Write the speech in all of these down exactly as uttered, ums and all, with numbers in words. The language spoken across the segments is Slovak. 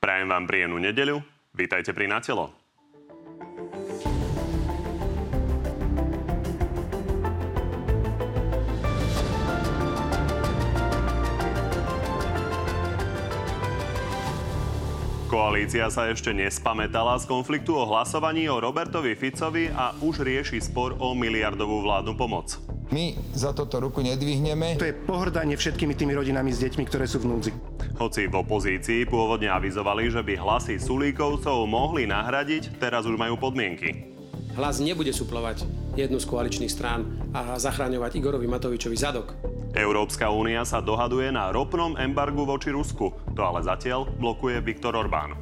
Prajem vám príjemnú nedeľu. Vítajte pri Na telo. Koalícia sa ešte nespamätala z konfliktu o hlasovaní o Robertovi Ficovi a už rieši spor o miliardovú vládnu pomoc. My za toto ruku nedvihneme. To je pohrdanie všetkými tými rodinami s deťmi, ktoré sú v núdzi. Hoci v opozícii pôvodne avizovali, že by hlasy Sulíkovcov mohli nahradiť, teraz už majú podmienky. Hlas nebude suplovať jednu z koaličných strán a zachraňovať Igorovi Matovičovi zadok. Európska únia sa dohaduje na ropnom embargu voči Rusku. To ale zatiaľ blokuje Viktor Orbán.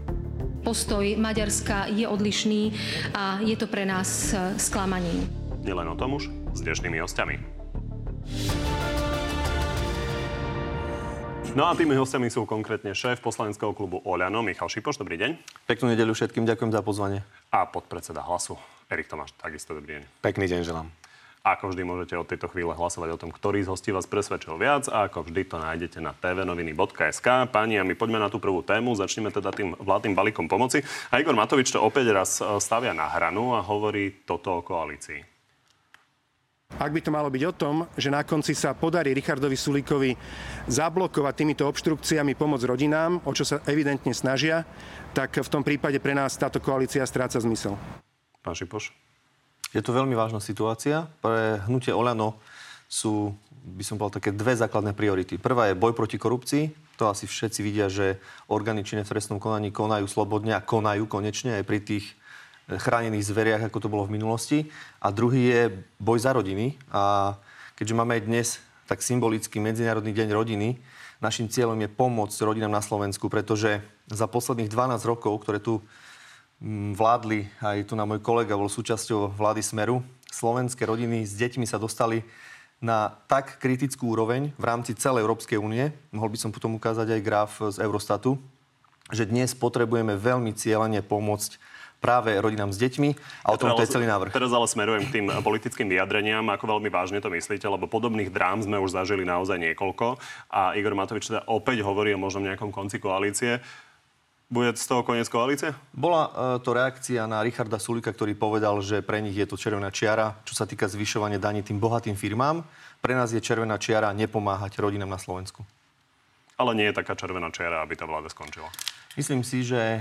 Postoj Maďarska je odlišný a je to pre nás sklamaním. Nielen o tom už s dnešnými hostiami. No a tými hostiami sú konkrétne šéf poslaneckého klubu Oľano Michal Šipoš. Dobrý deň. Peknú nedeľu všetkým, ďakujem za pozvanie. A podpredseda Hlasu Erik Tomáš, takisto dobrý deň. Pekný deň želám. Ako vždy môžete od tejto chvíle hlasovať o tom, ktorý z hostí vás presvedčil viac a ako vždy to nájdete na tvnoviny bodka es ká. Páni, a my poďme na tú prvú tému, začneme teda tým vládnym balíkom pomoci. A Igor Matovič to opäť raz stavia na hranu a hovorí toto o koalícii. Ak by to malo byť o tom, že na konci sa podarí Richardovi Sulíkovi zablokovať týmito obštrukciami pomoc rodinám, o čo sa evidentne snažia, tak v tom prípade pre nás táto koalícia stráca zmysel. Pán Šipoš? Je to veľmi vážna situácia. Pre hnutie Oľano sú, by som povedal, také dve základné priority. Prvá je boj proti korupcii. To asi všetci vidia, že orgány činné v trestnom konaní konajú slobodne a konajú konečne aj pri tých chránených zveriach, ako to bolo v minulosti. A druhý je boj za rodiny. A keďže máme aj dnes tak symbolický Medzinárodný deň rodiny, našim cieľom je pomôcť rodinám na Slovensku, pretože za posledných dvanásť rokov, ktoré tu vládli, aj tu na môj kolega bol súčasťou vlády Smeru, slovenské rodiny s deťmi sa dostali na tak kritickú úroveň v rámci celej Európskej únie, mohol by som potom ukázať aj graf z Eurostatu, že dnes potrebujeme veľmi cieľane pomôcť práve rodinám s deťmi a ja o tom to je celý návrh. Teraz ale smerujem k tým politickým vyjadreniam, ako veľmi vážne to myslíte, lebo podobných drám sme už zažili naozaj niekoľko a Igor Matovič teda opäť hovorí o možnom nejakom konci koalície. Bude z toho koniec koalície? Bola e, to reakcia na Richarda Sulíka, ktorý povedal, že pre nich je to červená čiara, čo sa týka zvyšovania daní tým bohatým firmám. Pre nás je červená čiara nepomáhať rodinám na Slovensku. Ale nie je taká červená čiara, aby tá vláda skončila. Myslím si, že e,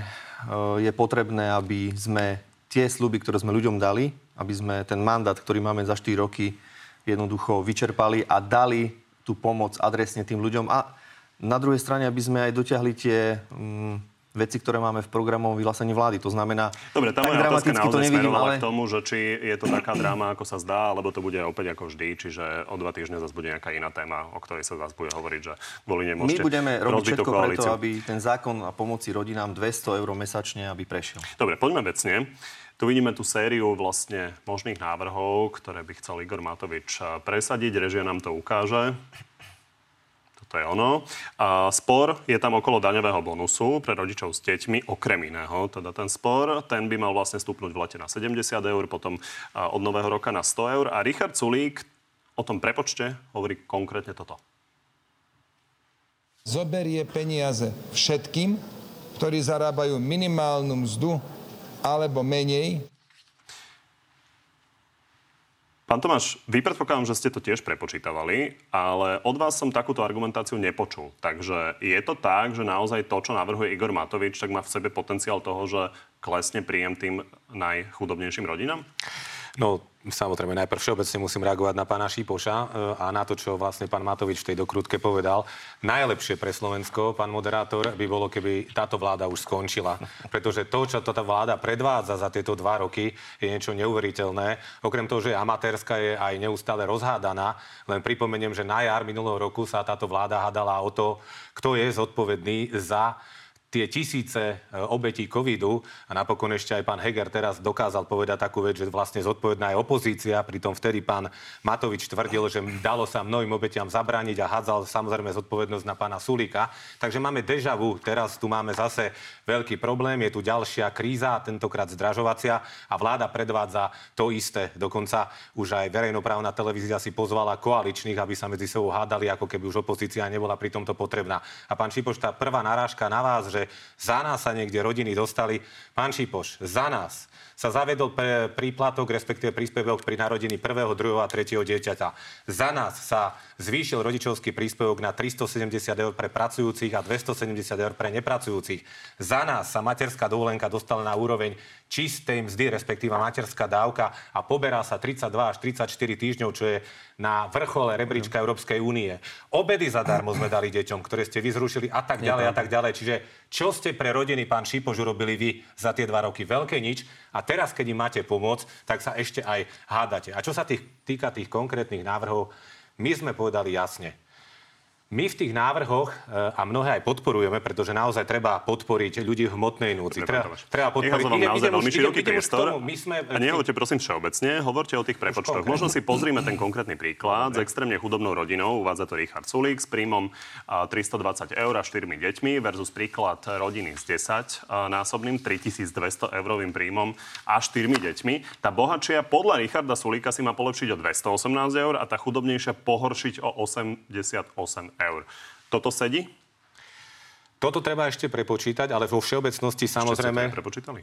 je potrebné, aby sme tie sľuby, ktoré sme ľuďom dali, aby sme ten mandát, ktorý máme za štyri roky, jednoducho vyčerpali a dali tú pomoc adresne tým ľuďom. A na druhej strane, aby sme aj dotiahli tie... Mm, veci, ktoré máme v programovom vyhlásení vlády. To znamená, dobre, tá moja otázka naozaj smerovala ale... k tomu, že či je to taká dráma, ako sa zdá, alebo to bude opäť ako vždy, čiže o dva týždne zase bude nejaká iná téma, o ktorej sa zase bude hovoriť, že boli nemôžete. My budeme robiť všetko koalíciu. Preto, aby ten zákon a pomoci rodinám dvesto eur mesačne, aby prešiel. Dobre, poďme vecne. Tu vidíme tú sériu vlastne možných návrhov, ktoré by chcel Igor Matovič presadiť. Režia nám to ukáže. To je ono. A spor je tam okolo daňového bonusu pre rodičov s deťmi, okrem iného. Teda ten spor, ten by mal vlastne stúpnuť v lete na sedemdesiat eur, potom od nového roka na sto eur. A Richard Sulík o tom prepočte hovorí konkrétne toto. Zoberie peniaze všetkým, ktorí zarábajú minimálnu mzdu alebo menej. Pán Tomáš, vy predpokladám, že ste to tiež prepočítavali, ale od vás som takúto argumentáciu nepočul. Takže je to tak, že naozaj to, čo navrhuje Igor Matovič, tak má v sebe potenciál toho, že klesne príjem tým najchudobnejším rodinám? No, samozrejme, najprv všeobecne musím reagovať na pána Šipoša a na to, čo vlastne pán Matovič v tej dokrutke povedal. Najlepšie pre Slovensko, pán moderátor, by bolo, keby táto vláda už skončila. Pretože to, čo táto vláda predvádza za tieto dva roky, je niečo neuveriteľné. Okrem toho, že je amatérska, je aj neustále rozhádaná. Len pripomeniem, že na jar minulého roku sa táto vláda hádala o to, kto je zodpovedný za tie tisíce obetí covidu a napokon ešte aj pán Heger teraz dokázal povedať takú vec, že vlastne zodpovedná je opozícia, pritom vtedy pán Matovič tvrdil, že dalo sa mnohým obetiam zabrániť a hádzal samozrejme zodpovednosť na pána Sulíka. Takže máme deja vu, teraz tu máme zase veľký problém, je tu ďalšia kríza, tentokrát zdražovacia a vláda predvádza to isté. Dokonca už aj verejnoprávna televízia si pozvala koaličných, aby sa medzi sebou hádali, ako keby už opozícia nebola pri tomto potrebná. A pán Šipoš, tá prvá narážka na vás, že že za nás sa niekde rodiny dostali. Pán Šipoš, za nás sa zavedol pre príplatok, respektíve príspevok pri narodení prvého, druhého a tretieho dieťaťa. Za nás sa zvýšil rodičovský príspevok na tristosedemdesiat eur pre pracujúcich a dvestosedemdesiat eur pre nepracujúcich. Za nás sa materská dovolenka dostala na úroveň čistej mzdy, respektíve materská dávka, a poberá sa tridsaťdva až tridsaťštyri týždňov, čo je na vrchole rebríčka Európskej únie. Obedy zadarmo sme dali deťom, ktoré ste vyzrušili, a tak ďalej a tak ďalej. Čiže čo ste pre rodiny, pán Šipoš, urobili vy za tie dva roky? Veľké nič. A teraz, keď im máte pomôcť, tak sa ešte aj hádate. A čo sa tých, týka tých konkrétnych návrhov, my sme povedali jasne. My v tých návrhoch, a mnohé aj podporujeme, pretože naozaj treba podporiť ľudí v hmotnej núdzi. Treba, treba podporiť. Idem, naozaj idem, veľmi široký priestor. Sme... A nehoďte prosím všeobecne, hovorte o tých prepočtoch. Možno si pozrime ten konkrétny príklad s extrémne chudobnou rodinou, uvádza to Richard Sulík, s príjmom tristodvadsať eur a štyrmi deťmi versus príklad rodiny s desaťnásobným tritisícdvesto eurovým príjmom a štyrmi deťmi. Tá bohatšia podľa Richarda Sulíka si má polepšiť o dvestoosemnásť eur a tá chudobnejšia pohoršiť o osemdesiatosem eur. Toto sedí? Toto treba ešte prepočítať, ale vo všeobecnosti samozrejme... Ešte ste to prepočítali?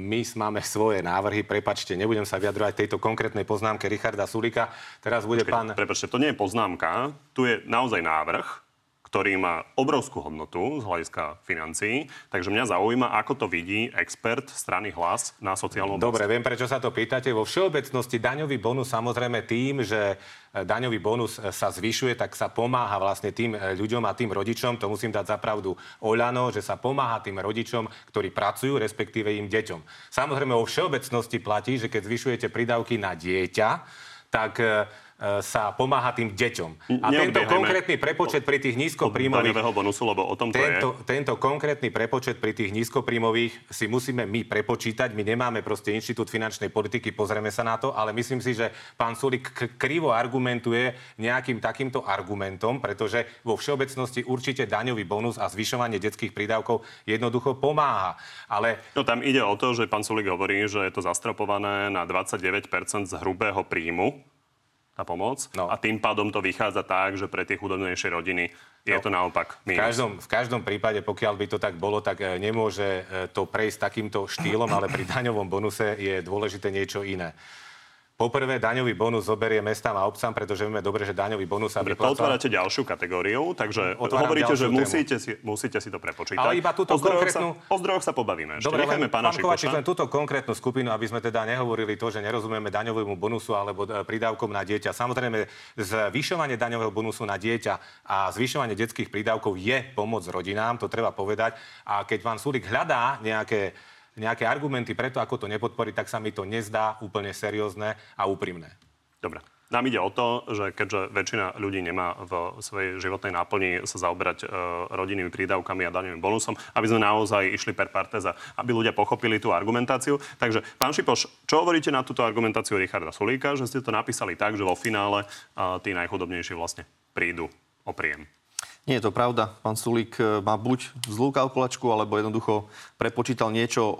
My máme svoje návrhy, prepačte, nebudem sa vyjadrovať tejto konkrétnej poznámke Richarda Sulíka. Teraz bude Počkej, pán... Prepačte, to nie je poznámka, tu je naozaj návrh, ktorý má obrovskú hodnotu z hľadiska financií. Takže mňa zaujíma, ako to vidí expert strany Hlas na sociálnom oblasti. Dobre, viem, prečo sa to pýtate. Vo všeobecnosti daňový bonus, samozrejme tým, že daňový bonus sa zvyšuje, tak sa pomáha vlastne tým ľuďom a tým rodičom. To musím dať za pravdu Oľano, že sa pomáha tým rodičom, ktorí pracujú, respektíve im deťom. Samozrejme, vo všeobecnosti platí, že keď zvyšujete prídavky na dieťa, tak sa pomáha tým deťom. A tento konkrétny prepočet pri tých nízkopríjmových... Daňového bonusu, lebo o tom to tento, je. Tento konkrétny prepočet pri tých nízkopríjmových si musíme my prepočítať. My nemáme proste Inštitút finančnej politiky, pozrieme sa na to, ale myslím si, že pán Sulík k- krivo argumentuje nejakým takýmto argumentom, pretože vo všeobecnosti určite daňový bonus a zvyšovanie detských prídavkov jednoducho pomáha. Ale... No tam ide o to, že pán Sulík hovorí, že je to zastropované na dvadsaťdeväť percent z hrubého príjmu. Tá pomoc. No. A tým pádom to vychádza tak, že pre tie chudobnejšie rodiny je no. to naopak mínus. V každom, v každom prípade, pokiaľ by to tak bolo, tak nemôže to prejsť takýmto štýlom, ale pri daňovom bonuse je dôležité niečo iné. Poprvé, daňový bonus zoberie mestám a obcám, pretože vieme dobre, že daňový bonus sa vypláca. To otvárate ďalšiu kategóriu, takže otváram hovoríte, že musíte si, musíte si to prepočítať. Ale iba túto o konkrétnu... Sa, o zdrojoch sa pobavíme. Ešte nechajme pána Šipoša. Pán Kovačič, len túto konkrétnu skupinu, aby sme teda nehovorili to, že nerozumieme daňovému bonusu alebo prídavkom na dieťa. Samozrejme, zvyšovanie daňového bonusu na dieťa a zvyšovanie detských prídavkov je pomoc rodinám, to treba povedať. A keď pán Sulík hľadá nejaké... nejaké argumenty preto, ako to nepodporiť, tak sa mi to nezdá úplne seriózne a úprimné. Dobre. Nám ide o to, že keďže väčšina ľudí nemá v svojej životnej náplni sa zaoberať e, rodinnými prídavkami a daňovým bonusom, aby sme naozaj išli per partes, aby ľudia pochopili tú argumentáciu. Takže, pán Šipoš, čo hovoríte na túto argumentáciu Richarda Sulíka, že ste to napísali tak, že vo finále e, tí najchudobnejší vlastne prídu o príjem? Nie je to pravda. Pán Sulík má buď zlú kalkulačku, alebo jednoducho prepočítal niečo,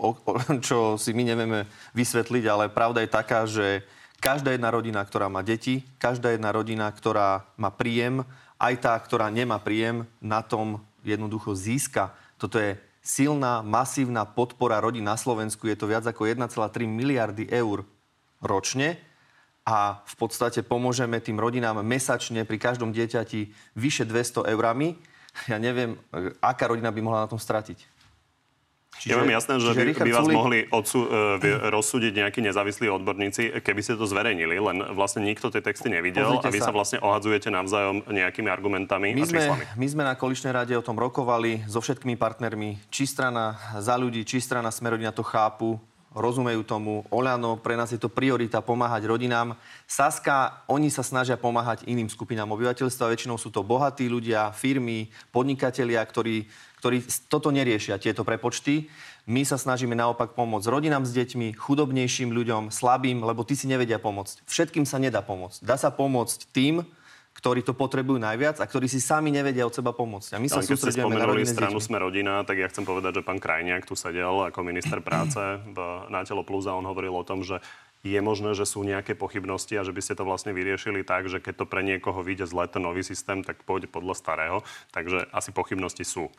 čo si my nevieme vysvetliť, ale pravda je taká, že každá jedna rodina, ktorá má deti, každá jedna rodina, ktorá má príjem, aj tá, ktorá nemá príjem, na tom jednoducho získa. Toto je silná, masívna podpora rodín na Slovensku. Je to viac ako jeden celá tri miliardy eur ročne. A v podstate pomôžeme tým rodinám mesačne pri každom dieťati vyše dvesto eurami. Ja neviem, aká rodina by mohla na tom stratiť. Čiže, ja mám jasné, že by, by vás Sulík... mohli odsu- uh, rozsúdiť nejakí nezávislí odborníci, keby ste to zverejnili, len vlastne nikto tie texty nevidel. Pozrite a vy sa. sa vlastne ohadzujete navzájom nejakými argumentami my a číslami. Sme, my sme na koaličnej rade o tom rokovali so všetkými partnermi. Či strana Za ľudí, či strana Smer-Rodina to chápu. Rozumejú tomu. Oľano, pre nás je to priorita pomáhať rodinám. Saska, oni sa snažia pomáhať iným skupinám obyvateľstva. Väčšinou sú to bohatí ľudia, firmy, podnikatelia, ktorí, ktorí toto neriešia, tieto prepočty. My sa snažíme naopak pomôcť rodinám s deťmi, chudobnejším ľuďom, slabým, lebo tí si nevedia pomôcť. Všetkým sa nedá pomôcť. Dá sa pomôcť tým, ktorí to potrebujú najviac a ktorí si sami nevedia od seba pomôcť. A my sa sústredíme na rodinu. Keď ste spomenuli stranu Smer-Rodina, tak ja chcem povedať, že pán Krajniak tu sedel ako minister práce v Na telo plus a on hovoril o tom, že je možné, že sú nejaké pochybnosti a že by ste to vlastne vyriešili tak, že keď to pre niekoho vyjde zle ten nový systém, tak pôjde podľa starého. Takže asi pochybnosti sú.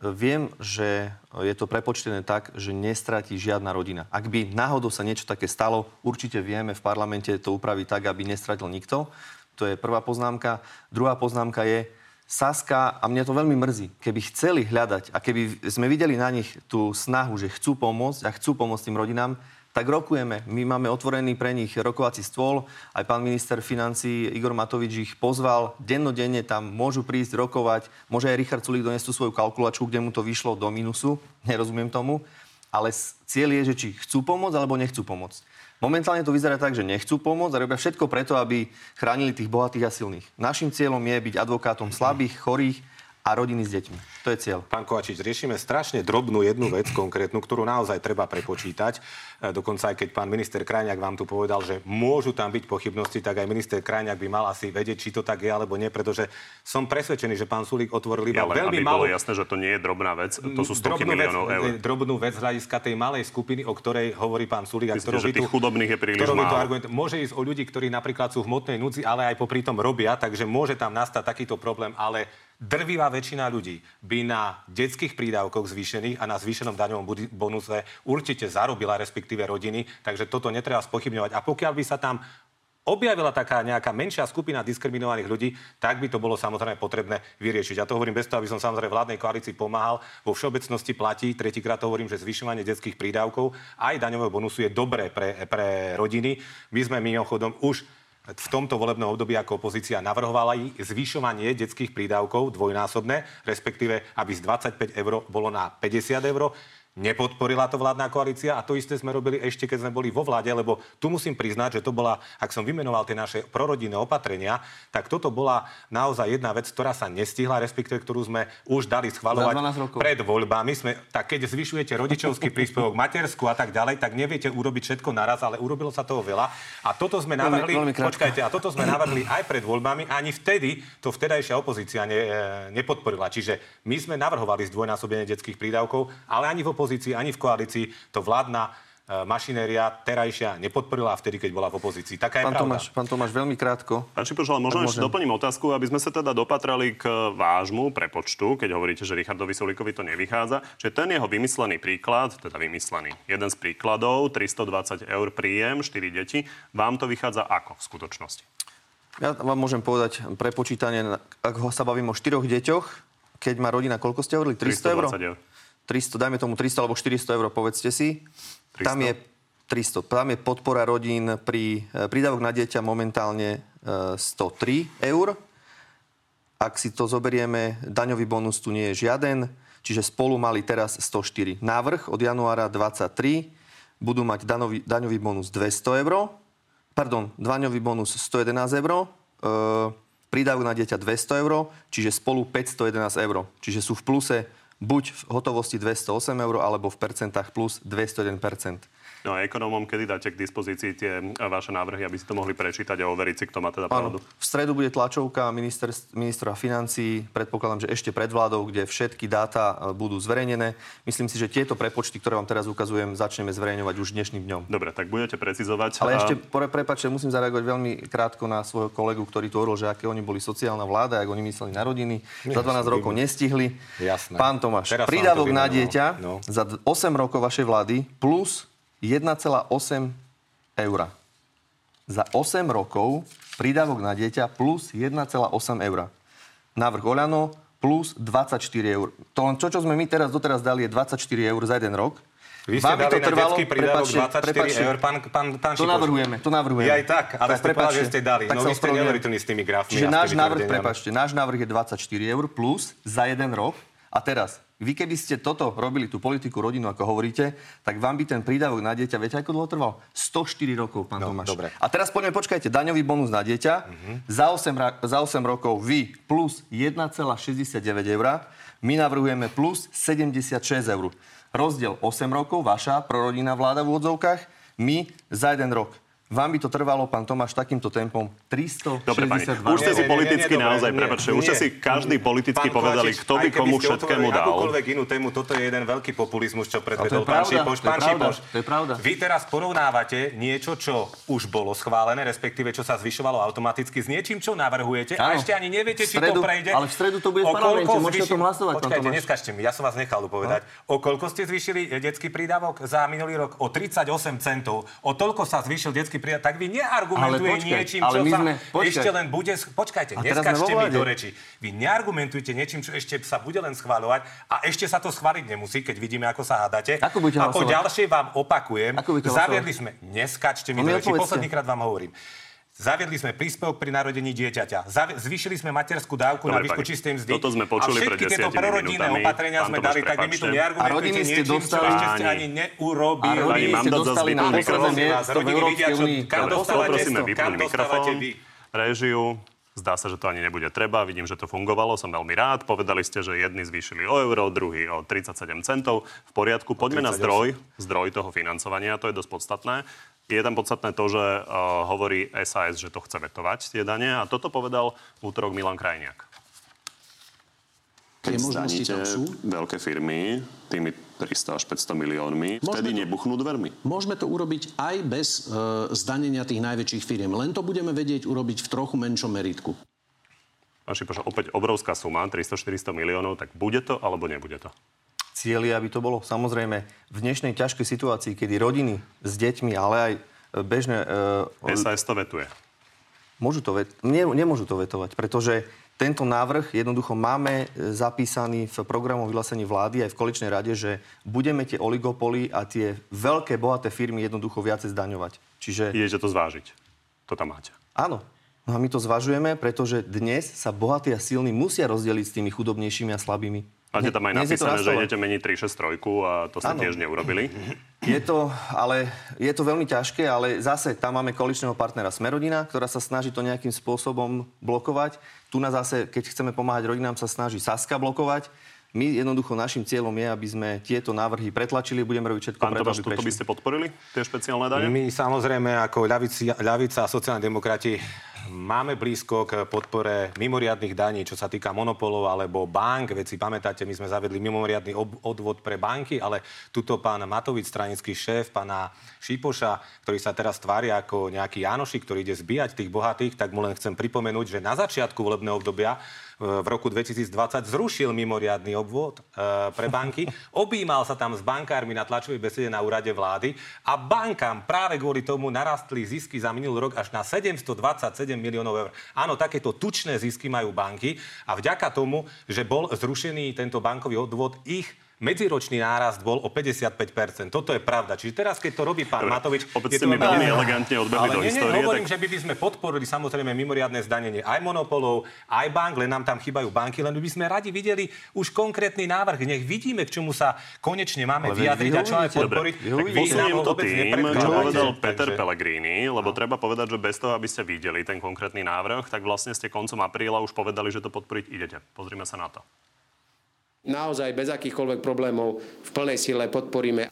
Viem, že je to prepočtené tak, že nestratí žiadna rodina. Ak by náhodou sa niečo také stalo, určite vieme v parlamente to upraviť tak, aby nestratil nikto. To je prvá poznámka. Druhá poznámka je, Saska, a mňa to veľmi mrzí, keby chceli hľadať a keby sme videli na nich tú snahu, že chcú pomôcť a chcú pomôcť tým rodinám, tak rokujeme. My máme otvorený pre nich rokovací stôl. Aj pán minister financií Igor Matovič ich pozval. Dennodenne tam môžu prísť rokovať. Môže aj Richard Sulík doniesť tú svoju kalkulačku, kde mu to vyšlo do minusu. Nerozumiem tomu. Ale cieľ je, že či chcú pomôcť, alebo nechcú pomôcť. Momentálne to vyzerá tak, že nechcú pomôcť a robia všetko preto, aby chránili tých bohatých a silných. Naším cieľom je byť advokátom slabých, chorých a rodiny s deťmi. To je cieľ. Pán Kovačič, riešime strašne drobnú jednu vec konkrétnu, ktorú naozaj treba prepočítať. Dokonca aj keď pán minister Krajniak vám tu povedal, že môžu tam byť pochybnosti, tak aj minister Krajniak by mal asi vedieť, či to tak je alebo nie, pretože som presvedčený, že pán Sulík otvoril iba ja, veľmi malú. Ale jasné, že to nie je drobná vec, to sú stovky miliónov eur. Drobnú vec z hľadiska tej malej skupiny, o ktorej hovorí pán Sulík, a ktorou by tu chudobných je príliš málo. Môže ísť o ľudí, ktorí napríklad sú v hmotnej núdzi, ale aj popri tom robia, takže môže tam nastať takýto problém, ale drvivá väčšina ľudí by na detských prídavkoch zvýšených a na zvýšenom daňovom bonuse určite zarobila, respektíve rodiny, takže toto netreba spochybňovať. A pokiaľ by sa tam objavila taká nejaká menšia skupina diskriminovaných ľudí, tak by to bolo samozrejme potrebné vyriešiť. Ja to hovorím bez toho, aby som samozrejme vládnej koalícii pomáhal. Vo všeobecnosti platí, tretíkrát to hovorím, že zvyšovanie detských prídavkov aj daňového bonusu je dobré pre, pre rodiny. My sme mimochodom už v tomto volebnom období ako opozícia navrhovala i zvyšovanie detských prídavkov dvojnásobné, respektíve aby z dvadsaťpäť eur bolo na päťdesiat eur. Nepodporila to vládna koalícia a to isté sme robili ešte, keď sme boli vo vláde, lebo tu musím priznať, že to bola, ak som vymenoval tie naše prorodinné opatrenia, tak toto bola naozaj jedna vec, ktorá sa nestihla, respektíve ktorú sme už dali schvaľovať pred voľbami. Sme, tak keď zvyšujete rodičovský príspevok, matersku a tak ďalej, tak neviete urobiť všetko naraz, ale urobilo sa toho veľa. A toto sme navrhli, počkajte, a toto sme navrhli aj pred voľbami, ani vtedy to vtedajšia opozícia ne, nepodporila. Čiže my sme navrhovali zdvojnásobenie detských prídavkov, ale ani v opozícii, ani v koalícii to vládna mašinéria terajšia nepodporila vtedy, keď bola v opozícii. Taká je pán pravda. Tomáš, pán Tomáš, veľmi krátko. Pán Šipoš, ale možno ešte doplním otázku, aby sme sa teda dopatrali k vášmu prepočtu, keď hovoríte, že Richardovi Sulíkovi to nevychádza. Čiže ten jeho vymyslený príklad, teda vymyslený, jeden z príkladov, tristodvadsať eur príjem, štyri deti, vám to vychádza ako v skutočnosti? Ja vám môžem povedať prepočítanie, ak ho sa bavím o štyroch deťoch, keď má rodina, koľko ste hovorili? tristo eur? tristo, dajme tomu tristo alebo štyristo eur, povedzte si. tristo? Tam je tristo. Tam je podpora rodín pri prídavok na dieťa momentálne sto tri eur. Ak si to zoberieme, daňový bonus tu nie je žiaden, čiže spolu mali teraz sto štyri. Návrh od januára dvadsaťtri budú mať daňový, daňový bonus dvesto eur. Pardon, daňový bonus sto jedenásť eur. E, prídavok na dieťa dvesto eur, čiže spolu päťsto jedenásť eur. Čiže sú v pluse buď v hotovosti dvesto osem eur, alebo v percentách plus dvesto jeden percent. No a ekonómom, kedy dáte k dispozícii tie vaše návrhy, aby si to mohli prečítať a overiť si, kto má teda pravdu? V stredu bude tlačovka minister, ministra financií, predpokladám, že ešte pred vládou, kde všetky dáta budú zverejnené. Myslím si, že tieto prepočty, ktoré vám teraz ukazujem, začneme zverejňovať už dnešným dňom. Dobre, tak budete precizovať. Ale a... ešte, pre, prepáčte, musím zareagovať veľmi krátko na svojho kolegu, ktorý tu hovoril, že aké oni boli sociálna vláda, ako oni mysleli na rodiny. Nie, za dvanásť rokov nestihli. Jasné. Pán Tomáš, teraz prídavok na dieťa no. za osem rokov vašej vlády plus jeden celá osem eura. Za osem rokov prídavok na dieťa plus jeden celá osem eura. Návrh Oľano plus dvadsaťštyri eur. To len čo, čo sme my teraz doteraz dali, je dvadsaťštyri eur za jeden rok. Vy ste vám dali to na trvalo, detský prídavok dvadsaťštyri eur, pán, pán, pán Šipoš. To navrhujeme, to navrhujeme. Ja aj tak, ale tak, ste povedali, že ste dali. No vy ste neveriteľní s tými grafmi. Čiže náš návrh, prepáčte, náš návrh je dvadsaťštyri eur plus za jeden rok. A teraz... Vy, keby ste toto robili, tú politiku rodinu, ako hovoríte, tak vám by ten prídavok na dieťa, viete, ako dlho trval? sto štyri rokov, pán no, Tomáš. Dobre. A teraz poďme, počkajte, daňový bonus na dieťa. Mm-hmm. Za, osem, za osem rokov vy plus jeden celá šesťdesiatdeväť eura. My navrhujeme plus sedemdesiatšesť eur. Rozdiel osem rokov, vaša prorodinná vláda v úvodzovkách, my za jeden rok. Vám by to trvalo, pán Tomáš, takýmto tempom tristošesťdesiatdva... Dobre, pani, už ste si politicky nie, nie, nie, naozaj, prepáčte, už ste si každý politicky pán povedali, Kovačič, kto by komu všetkému dal. Akúkoľvek inú tému, toto je jeden veľký populizmus, čo predvedol pán Šipoš. Pán Šipoš, vy teraz porovnávate niečo, čo už bolo schválené, respektíve čo sa zvyšovalo automaticky s niečím, čo navrhujete, a ešte ani neviete, či to prejde. Ale v stredu to bude v parlamente, môžete o tom hlasovať. Počkajte, neskažte mi, ja som vás nechal upovedať. O koľko ste zvýšili detský prídavok za minulý rok? O tridsaťosem centov. O toľko sa zvýšil detský prídavok, tak vy neargumentuje počkaj, niečím, čo sa sme, ešte len bude... Počkajte, neskačte mi do reči. Vy neargumentujete niečím, čo ešte sa bude len schváľovať a ešte sa to schváliť nemusí, keď vidíme, ako sa hádate. Ako, ako ďalšie vám opakujem, zaviedli sme... Neskačte mi do reči, poslednýkrát vám hovorím. Zaviedli sme príspevok pri narodení dieťaťa. Zav- zvýšili sme materskú dávku dobre, na výšku čistej mzdy. Toto sme počuli pred desiatimi minútami. A všetky tieto prorodinné opatrenia sme dali, tak my tu neargumentujete niečím, čo ešte ste ani neurobili. Pani, mám dať za zbytnú mikrofón. Rodiny vidia, čo... Kam dostávate vy? Réžiu. Zdá sa, že to ani nebude treba. Vidím, že to fungovalo. Som veľmi rád. Povedali ste, že jedni zvýšili o euro, druhý o tridsaťsedem centov. V poriadku. Poďme na zdroj. Zdroj toho financovania. To je dosť podstatné. Je tam podstatné to, že uh, hovorí es a es, že to chce vetovať tie dane. A toto povedal v útorok Milan Krajniak. Keď zdaníte veľké firmy tými tristo až päťsto miliónmi, vtedy nebuchnú dvermi. Môžeme to urobiť aj bez uh, zdanenia tých najväčších firiem. Len to budeme vedieť urobiť v trochu menšom meritku. Pán Šipoš, opäť obrovská suma, tristo štyristo miliónov, tak bude to alebo nebude to? Cieľ je, aby to bolo samozrejme v dnešnej ťažkej situácii, kedy rodiny s deťmi, ale aj bežné... Uh, es a es to vetuje. Môžu to vet- ne- nemôžu to vetovať, pretože tento návrh jednoducho máme zapísaný v programovom vyhlásení vlády aj v koaličnej rade, že budeme tie oligopoly a tie veľké, bohaté firmy jednoducho viacej zdaňovať. Čiže... Idete to zvážiť. To tam máte. Áno. No a my to zvažujeme, pretože dnes sa bohatí a silní musia rozdeliť s tými chudobnejšími a slabými. Máte tam aj napísané, že idete meniť tri šesť tri a to ste tiež neurobili. Je to, ale je to veľmi ťažké, ale zase tam máme koaličného partnera Smer-Rodina, ktorá sa snaží to nejakým spôsobom blokovať. Tu na zase, keď chceme pomáhať rodinám, sa snaží Saska blokovať. My jednoducho našim cieľom je, aby sme tieto návrhy pretlačili, budeme robiť všetko preto, aby prešli. Pán Tomáš, toto by ste podporili, tie špeciálne dane? My samozrejme ako ľavici, ľavica a sociálni demokrati máme blízko k podpore mimoriadnych daní, čo sa týka monopolov alebo bank. Veď si pamätáte, my sme zavedli mimoriadny ob- odvod pre banky, ale tuto pán Matovič, stranický šéf, pána Šipoša, ktorý sa teraz tvári ako nejaký Janošik, ktorý ide zbíjať tých bohatých, tak mu len chcem pripomenúť, že na začiatku volebného obdobia v roku dvetisícdvadsať zrušil mimoriadny obvod e, pre banky. Objímal sa tam s bankármi na tlačovej besede na úrade vlády a bankám práve kvôli tomu narastli zisky za minulý rok až na sedemstodvadsaťsedem miliónov eur. Áno, takéto tučné zisky majú banky a vďaka tomu, že bol zrušený tento bankový odvod, ich medziročný nárast bol o päťdesiatpäť percent. Toto je pravda. Čiže teraz, keď to robí pán Dobre, Matovič... Opäť ste mi veľmi elegantne odbehli do nie, histórie. Ale hovorím, tak... že by sme podporili samozrejme mimoriadne zdanenie aj monopolov, aj bank, len nám tam chýbajú banky, len by sme radi videli už konkrétny návrh. Nech vidíme, k čomu sa konečne máme ale vyjadriť a čo aj podporiť. Posuniem to tým, čo povedal Peter takže... Pellegrini, lebo no. treba povedať, že bez toho, aby ste videli ten konkrétny návrh, tak vlastne ste koncom apríla už povedali, že to podporiť idete. Pozrime sa na to. Naozaj bez akýchkoľvek problémov v plnej sile podporíme.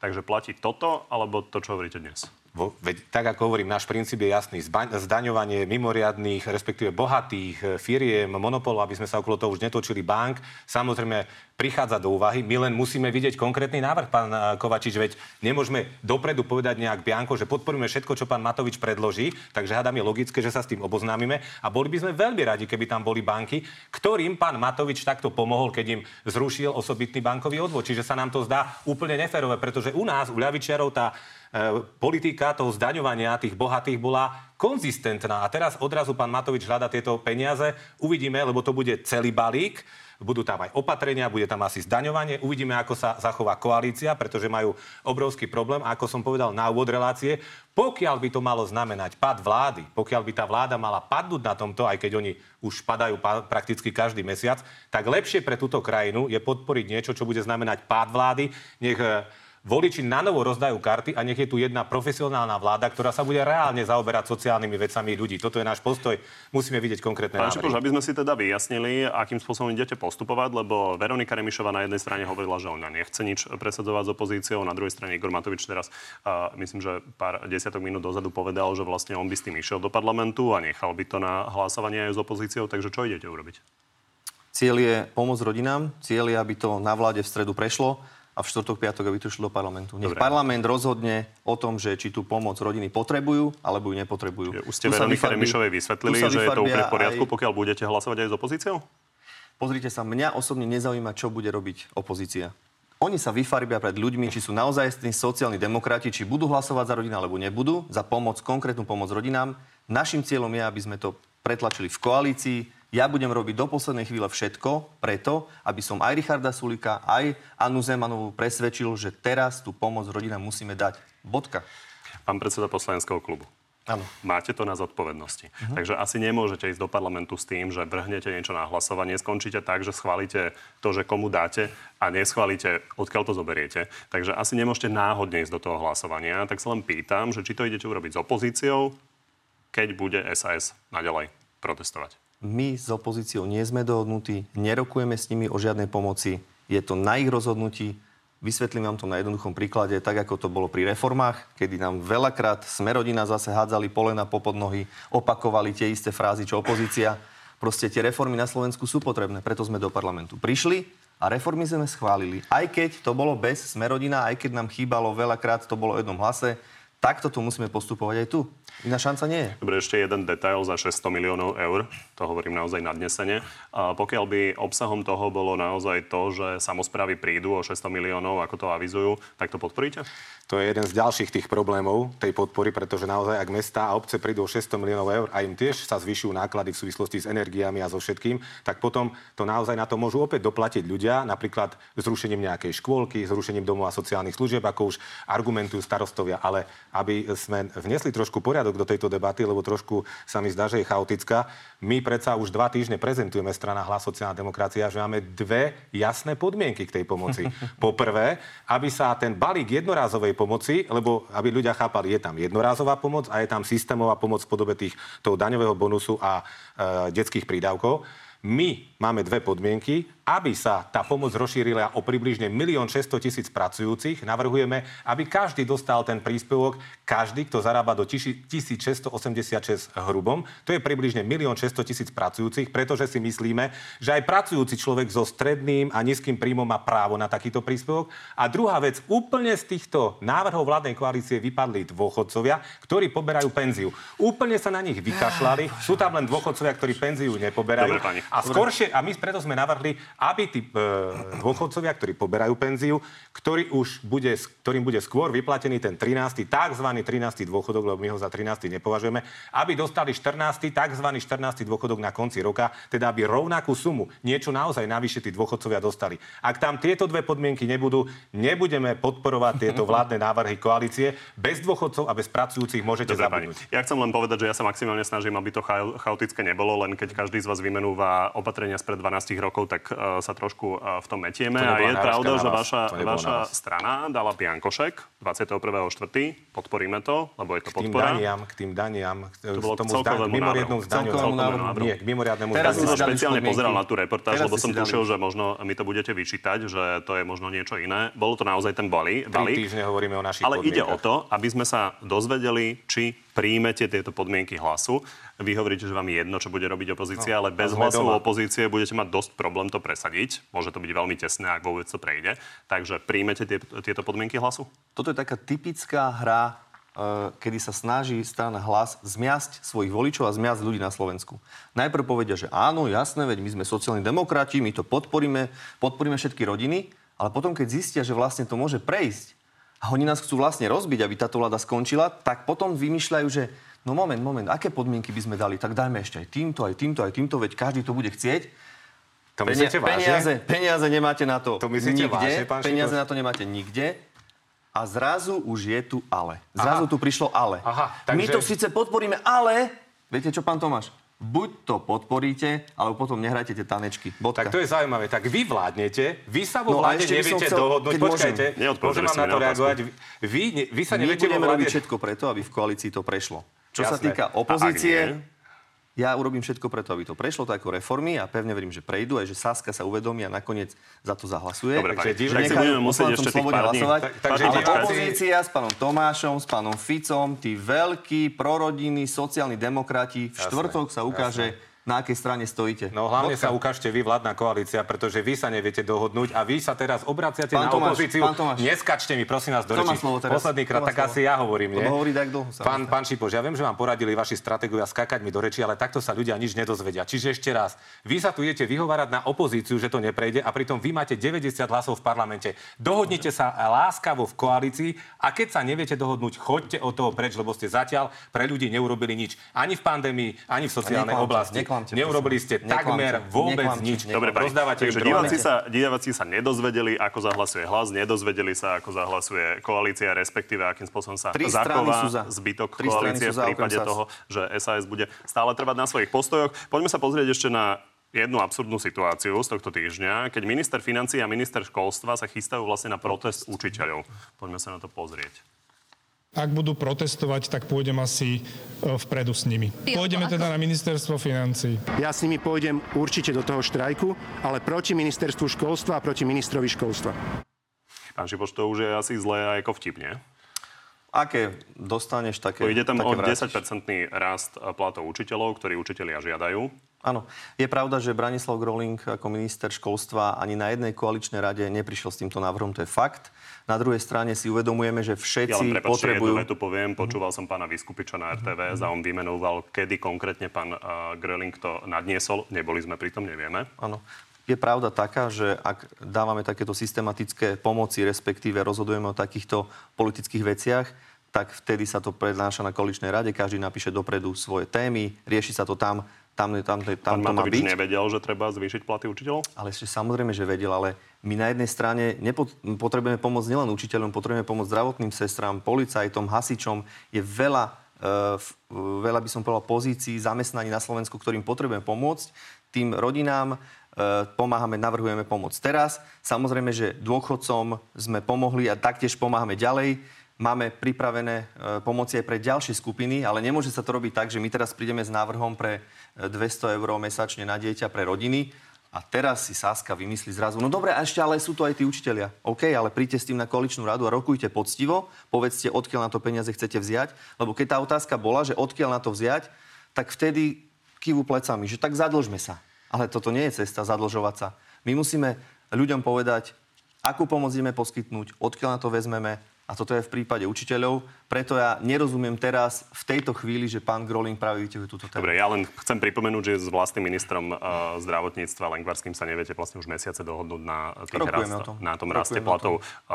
Takže platí toto, alebo to, čo hovoríte dnes? Vo, veď, tak ako hovorím, náš princíp je jasný. Zba- zdaňovanie mimoriadnych, respektíve bohatých firiem, monopolov, aby sme sa okolo toho už netočili bank, samozrejme prichádza do úvahy. My len musíme vidieť konkrétny návrh, pán Kovačič, veď nemôžeme dopredu povedať nejak bianko, že podporíme všetko, čo pán Matovič predloží, takže hádam je logické, že sa s tým oboznámime a boli by sme veľmi radi, keby tam boli banky, ktorým pán Matovič takto pomohol, keď im zrušil osobitný bankový odvod. Čiže sa nám to zdá úplne neférové, pretože u nás, u ľavičiarov, tá politika toho zdaňovania tých bohatých bola konzistentná. A teraz odrazu pán Matovič hľada tieto peniaze. Uvidíme, lebo to bude celý balík. Budú tam aj opatrenia, bude tam asi zdaňovanie. Uvidíme, ako sa zachová koalícia, pretože majú obrovský problém. A ako som povedal na úvod relácie, pokiaľ by to malo znamenať pad vlády, pokiaľ by tá vláda mala padnúť na tomto, aj keď oni už padajú prakticky každý mesiac, tak lepšie pre túto krajinu je podporiť niečo, čo bude znamenať pád vlády. Nech voliči nanovo rozdajú karty a nech je tu jedna profesionálna vláda, ktorá sa bude reálne zaoberať sociálnymi vecami ľudí. Toto je náš postoj. Musíme vidieť konkrétne návrhy. Pán Šipoš, aby sme si teda vyjasnili, akým spôsobom idete postupovať, lebo Veronika Remišová na jednej strane hovorila, že ona nechce nič presadzovať s opozíciou, na druhej strane Igor Matovič teraz uh, myslím, že pár desiatok minút dozadu povedal, že vlastne on by s tým išiel do parlamentu a nechal by to na hlasovanie aj s opozíciou, takže čo idete urobiť? Cieľ je pomôcť rodinám, cieľ je, aby to na vláde v stredu prešlo a v štvrtok, piatok, aby to šlo do parlamentu. Nech Dobre. Parlament rozhodne o tom, že či tú pomoc rodiny potrebujú, alebo ju nepotrebujú. Čiže už ste Veronike Remišovej vysvetlili, že je to úplne v poriadku, aj... pokiaľ budete hlasovať aj s opozíciou? Pozrite sa, mňa osobne nezaujíma, čo bude robiť opozícia. Oni sa vyfarbia pred ľuďmi, či sú naozaj sociálni demokrati, či budú hlasovať za rodinu, alebo nebudú, za pomoc, konkrétnu pomoc rodinám. Naším cieľom je, aby sme to pretlačili v koalícii. Ja budem robiť do poslednej chvíle všetko preto, aby som aj Richarda Sulíka, aj Annu Zemanovú presvedčil, že teraz tú pomoc rodinám musíme dať. Bodka. Pán predseda poslaneckého klubu. Áno. Máte to na zodpovednosti. Uh-huh. Takže asi nemôžete ísť do parlamentu s tým, že vrhnete niečo na hlasovanie, skončíte tak, že schválite to, že komu dáte a neschválite, odkiaľ to zoberiete. Takže asi nemôžete náhodne ísť do toho hlasovania. Tak sa len pýtam, že či to idete urobiť s opozíciou, keď bude es a es naďalej protestovať. My s opozíciou nie sme dohodnutí, nerokujeme s nimi o žiadnej pomoci. Je to na ich rozhodnutí. Vysvetlím vám to na jednoduchom príklade, tak ako to bolo pri reformách, kedy nám veľakrát Smer-Rodina zase hádzali polena popod nohy, opakovali tie isté frázy, čo opozícia. Proste tie reformy na Slovensku sú potrebné, preto sme do parlamentu prišli a reformy sme schválili. Aj keď to bolo bez Smer-Rodina, aj keď nám chýbalo veľakrát, to bolo o jednom hlase, takto to musíme postupovať aj tu. Iná šanca nie je. Dobre, ešte jeden detail za šesťsto miliónov eur. To hovorím naozaj nadnesene. A pokiaľ by obsahom toho bolo naozaj to, že samosprávy prídu o šesťsto miliónov, ako to avizujú, tak to podporíte? To je jeden z ďalších tých problémov tej podpory, pretože naozaj, ak mestá a obce prídu o šesťsto miliónov eur a im tiež sa zvyšujú náklady v súvislosti s energiami a so všetkým, tak potom to naozaj na to môžu opäť doplatiť ľudia, napríklad zrušením nejakej škôlky, zrušením domov a sociálnych služieb, ako už argumentujú starostovia, ale aby sme vnesli trošku poriadok do tejto debaty, lebo trošku sa mi zdá, že je chaotická. My predsa už dva týždne prezentujeme strana Hlas sociálna demokracia, že máme dve jasné podmienky k tej pomoci. Po prvé, aby sa ten balík jednorázovej pomoci, lebo aby ľudia chápali, je tam jednorázová pomoc a je tam systémová pomoc v podobe tých, toho daňového bonusu a e, detských prídavkov. My máme dve podmienky. Aby sa tá pomoc rozšírila o približne milión šesťstotisíc pracujúcich, navrhujeme, aby každý dostal ten príspevok, každý, kto zarába do tisícšesťstoosemdesiatšesť hrubom. To je približne milión šesťstotisíc pracujúcich, pretože si myslíme, že aj pracujúci človek so stredným a nízkym príjmom má právo na takýto príspevok. A druhá vec, úplne z týchto návrhov vládnej koalície vypadli dôchodcovia, ktorí poberajú penziu. Úplne sa na nich vykašľali. Sú tam len dôchodcovia, ktorí penziu nepoberajú. Dobre, a skoršie, a my preto sme navrhli, aby tí e, dôchodcovia, ktorí poberajú penziu, ktorý už bude, ktorým bude skôr vyplatený ten trinásty, takzvaný trinásty dôchodok, lebo my ho za trinásty nepovažujeme, aby dostali štrnásty, takzvaný štrnásty dôchodok na konci roka, teda aby rovnakú sumu, niečo naozaj navyše tí dôchodcovia dostali. Ak tam tieto dve podmienky nebudú, nebudeme podporovať tieto vládne návrhy koalície. Bez dôchodcov a bez pracujúcich môžete Dobre, zabudnúť. Pani, ja chcem len povedať, že ja sa maximálne snažím, aby to cha- chaotické nebolo, len keď každý z vás vymenúva opatrenia spred dvanástich rokov, tak uh... sa trošku v tom metieme. To a je pravda, že vaša, vaša strana dala biankošek dvadsiateho prvého štvrtého Podporíme to, lebo je to podpora. K tým daniam, k tým daniam, to bolo k celkovému návrhu. Celkovému návrhu. Nie, k mimoriadnemu zdaňu. Teraz som špeciálne pozeral na tú reportáž, lebo som tušil, že možno mi to budete vyčítať, že to je možno niečo iné. Bolo to naozaj ten balík. Tri týždne hovoríme o našich podmienkach. Ale ide o to, aby sme sa dozvedeli, či príjmete tieto podmienky Hlasu. Vy hovoríte, že vám je jedno, čo bude robiť opozícia, no, ale bez hlasu opozície budete mať dosť problém to presadiť. Môže to byť veľmi tesné, ak vôbec to prejde. Takže príjmete tie, tieto podmienky Hlasu? Toto je taká typická hra, kedy sa snaží strana Hlas zmiasť svojich voličov a zmiasť ľudí na Slovensku. Najprv povedia, že áno, jasné, veď my sme sociálni demokrati, my to podporíme, podporíme všetky rodiny, ale potom, keď zistia, že vlastne to môže prejsť, a oni nás chcú vlastne rozbiť, aby táto vláda skončila, tak potom vymýšľajú, že no moment, moment, aké podmienky by sme dali, tak dajme ešte aj týmto, aj týmto, aj týmto, veď každý to bude chcieť. To myslíte vážne? Peniaze, peniaze nemáte na to, to nikde, vážne, pán peniaze na to nemáte nikde. A zrazu už je tu ale. Zrazu Aha. tu prišlo ale. Aha, takže... My to síce podporíme, ale... Viete čo, pán Tomáš? buď to podporíte, alebo potom nehrajte tie tanečky. Bodka. Tak to je zaujímavé. Tak vy vládnete, vy sa vo vláde no neviete chcel, dohodnúť. Počkajte, môžem vám na to reagovať. Vy, ne, vy sa neviete vo vláde... My budeme robiť všetko preto, aby v koalícii to prešlo. Čo Jasné. sa týka opozície, ja urobím všetko preto, aby to prešlo, tak ako reformy, a pevne verím, že prejdú, aj že Saska sa uvedomí a nakoniec za to zahlasuje. Dobre, takže tak, tak si budeme musieť ešte tých pár dní. Tak, takže ale opozícia s pánom Tomášom, s pánom Ficom, tí veľkí prorodiny, sociálni demokrati, v štvrtok sa ukáže, jasné, na akej strane stojíte. No hlavne Vodka. Sa ukážte vy, vládna koalícia, pretože vy sa neviete dohodnúť a vy sa teraz obraciate pán na Tomáš, opozíciu. Pán Tomáš, neskačte mi, prosím vás, do rečí. Posledný krát, tak slovo. Asi ja hovorím, nie? Hovorí tak dlho. Pán, pán Šipoš, ja viem, že vám poradili vaši strategovia skákať mi do rečí, ale takto sa ľudia nič nedozvedia. Čiže ešte raz, vy sa tu idete vyhovárať na opozíciu, že to neprejde a pritom vy máte deväťdesiat hlasov v parlamente. Dohodnite sa láskavo v koalícii a keď sa neviete dohodnúť, choďte od toho preč, lebo ste zatiaľ pre ľudí neurobili nič. Ani v pandémii, ani v sociálnej oblasti. Neurobili ste takmer vôbec nič. Dobre, rozdávate. Takže diváci sa, diváci sa nedozvedeli, ako zahlasuje Hlas, nedozvedeli sa, ako zahlasuje koalícia, respektíve akým spôsobom sa zachová zbytok koalície v prípade toho, že es a es bude stále trvať na svojich postojoch. Poďme sa pozrieť ešte na jednu absurdnú situáciu z tohto týždňa, keď minister financií a minister školstva sa chystajú vlastne na protest učiteľov. Poďme sa na to pozrieť. Ak budú protestovať, tak pôjdem asi vpredu s nimi. Pôjdeme teda na ministerstvo financií. Ja s nimi pôjdem určite do toho štrajku, ale proti ministerstvu školstva a proti ministrovi školstva. Pán Šipoš, to už je asi zlé a ako vtipne. Aké dostaneš, také vrátiš. Ide tam o desaťpercentný rast platov učiteľov, ktorí učitelia žiadajú. Áno. Je pravda, že Branislav Grolín ako minister školstva ani na jednej koaličnej rade neprišiel s týmto návrhom, to je fakt. Na druhej strane si uvedomujeme, že všetci ja, prepáčte, potrebujú... Ja len tu poviem, počúval som pána Vyskupiča na er té vé a on vymenoval, kedy konkrétne pán uh, Gröling to nadniesol. Neboli sme pri tom, nevieme. Áno. Je pravda taká, že ak dávame takéto systematické pomoci, respektíve rozhodujeme o takýchto politických veciach, tak vtedy sa to prednáša na koaličnej rade, každý napíše dopredu svoje témy, rieši sa to tam, tam, tam, tam, tam to má byť. Pán Matovič nevedel, že treba zvýšiť platy učiteľov? Ale ešte samozrejme, že vedel, ale my na jednej strane potrebujeme pomoc nielen učiteľom, potrebujeme pomoc zdravotným sestrám, policajtom, hasičom. Je veľa, e, veľa by som povedal, pozícií, zamestnaní na Slovensku, ktorým potrebujeme pomôcť. Tým rodinám e, pomáhame, navrhujeme pomoc teraz. Samozrejme, že dôchodcom sme pomohli a taktiež pomáhame ďalej. Máme pripravené e, pomoci aj pre ďalšie skupiny, ale nemôže sa to robiť tak, že my teraz prídeme s návrhom pre dvesto eur mesačne na dieťa pre rodiny. A teraz si Saska vymyslí zrazu, no dobre, a ešte ale sú to aj tí učitelia. OK, ale príďte s tým na koaličnú radu a rokujte poctivo, povedzte, odkiaľ na to peniaze chcete vziať, lebo keď tá otázka bola, že odkiaľ na to vziať, tak vtedy kývu plecami, že tak zadlžme sa. Ale toto nie je cesta zadlžovať sa. My musíme ľuďom povedať, akú pomoc ideme poskytnúť, odkiaľ na to vezmeme, a toto je v prípade učiteľov. Preto ja nerozumiem teraz, v tejto chvíli, že pán Grolín práve vyťahuje túto tému. Dobre, ja len chcem pripomenúť, že s vlastným ministrom uh, zdravotníctva Lengvarským sa neviete vlastne už mesiace dohodnúť na, tých rast, tom. na tom Rokujeme raste platov uh,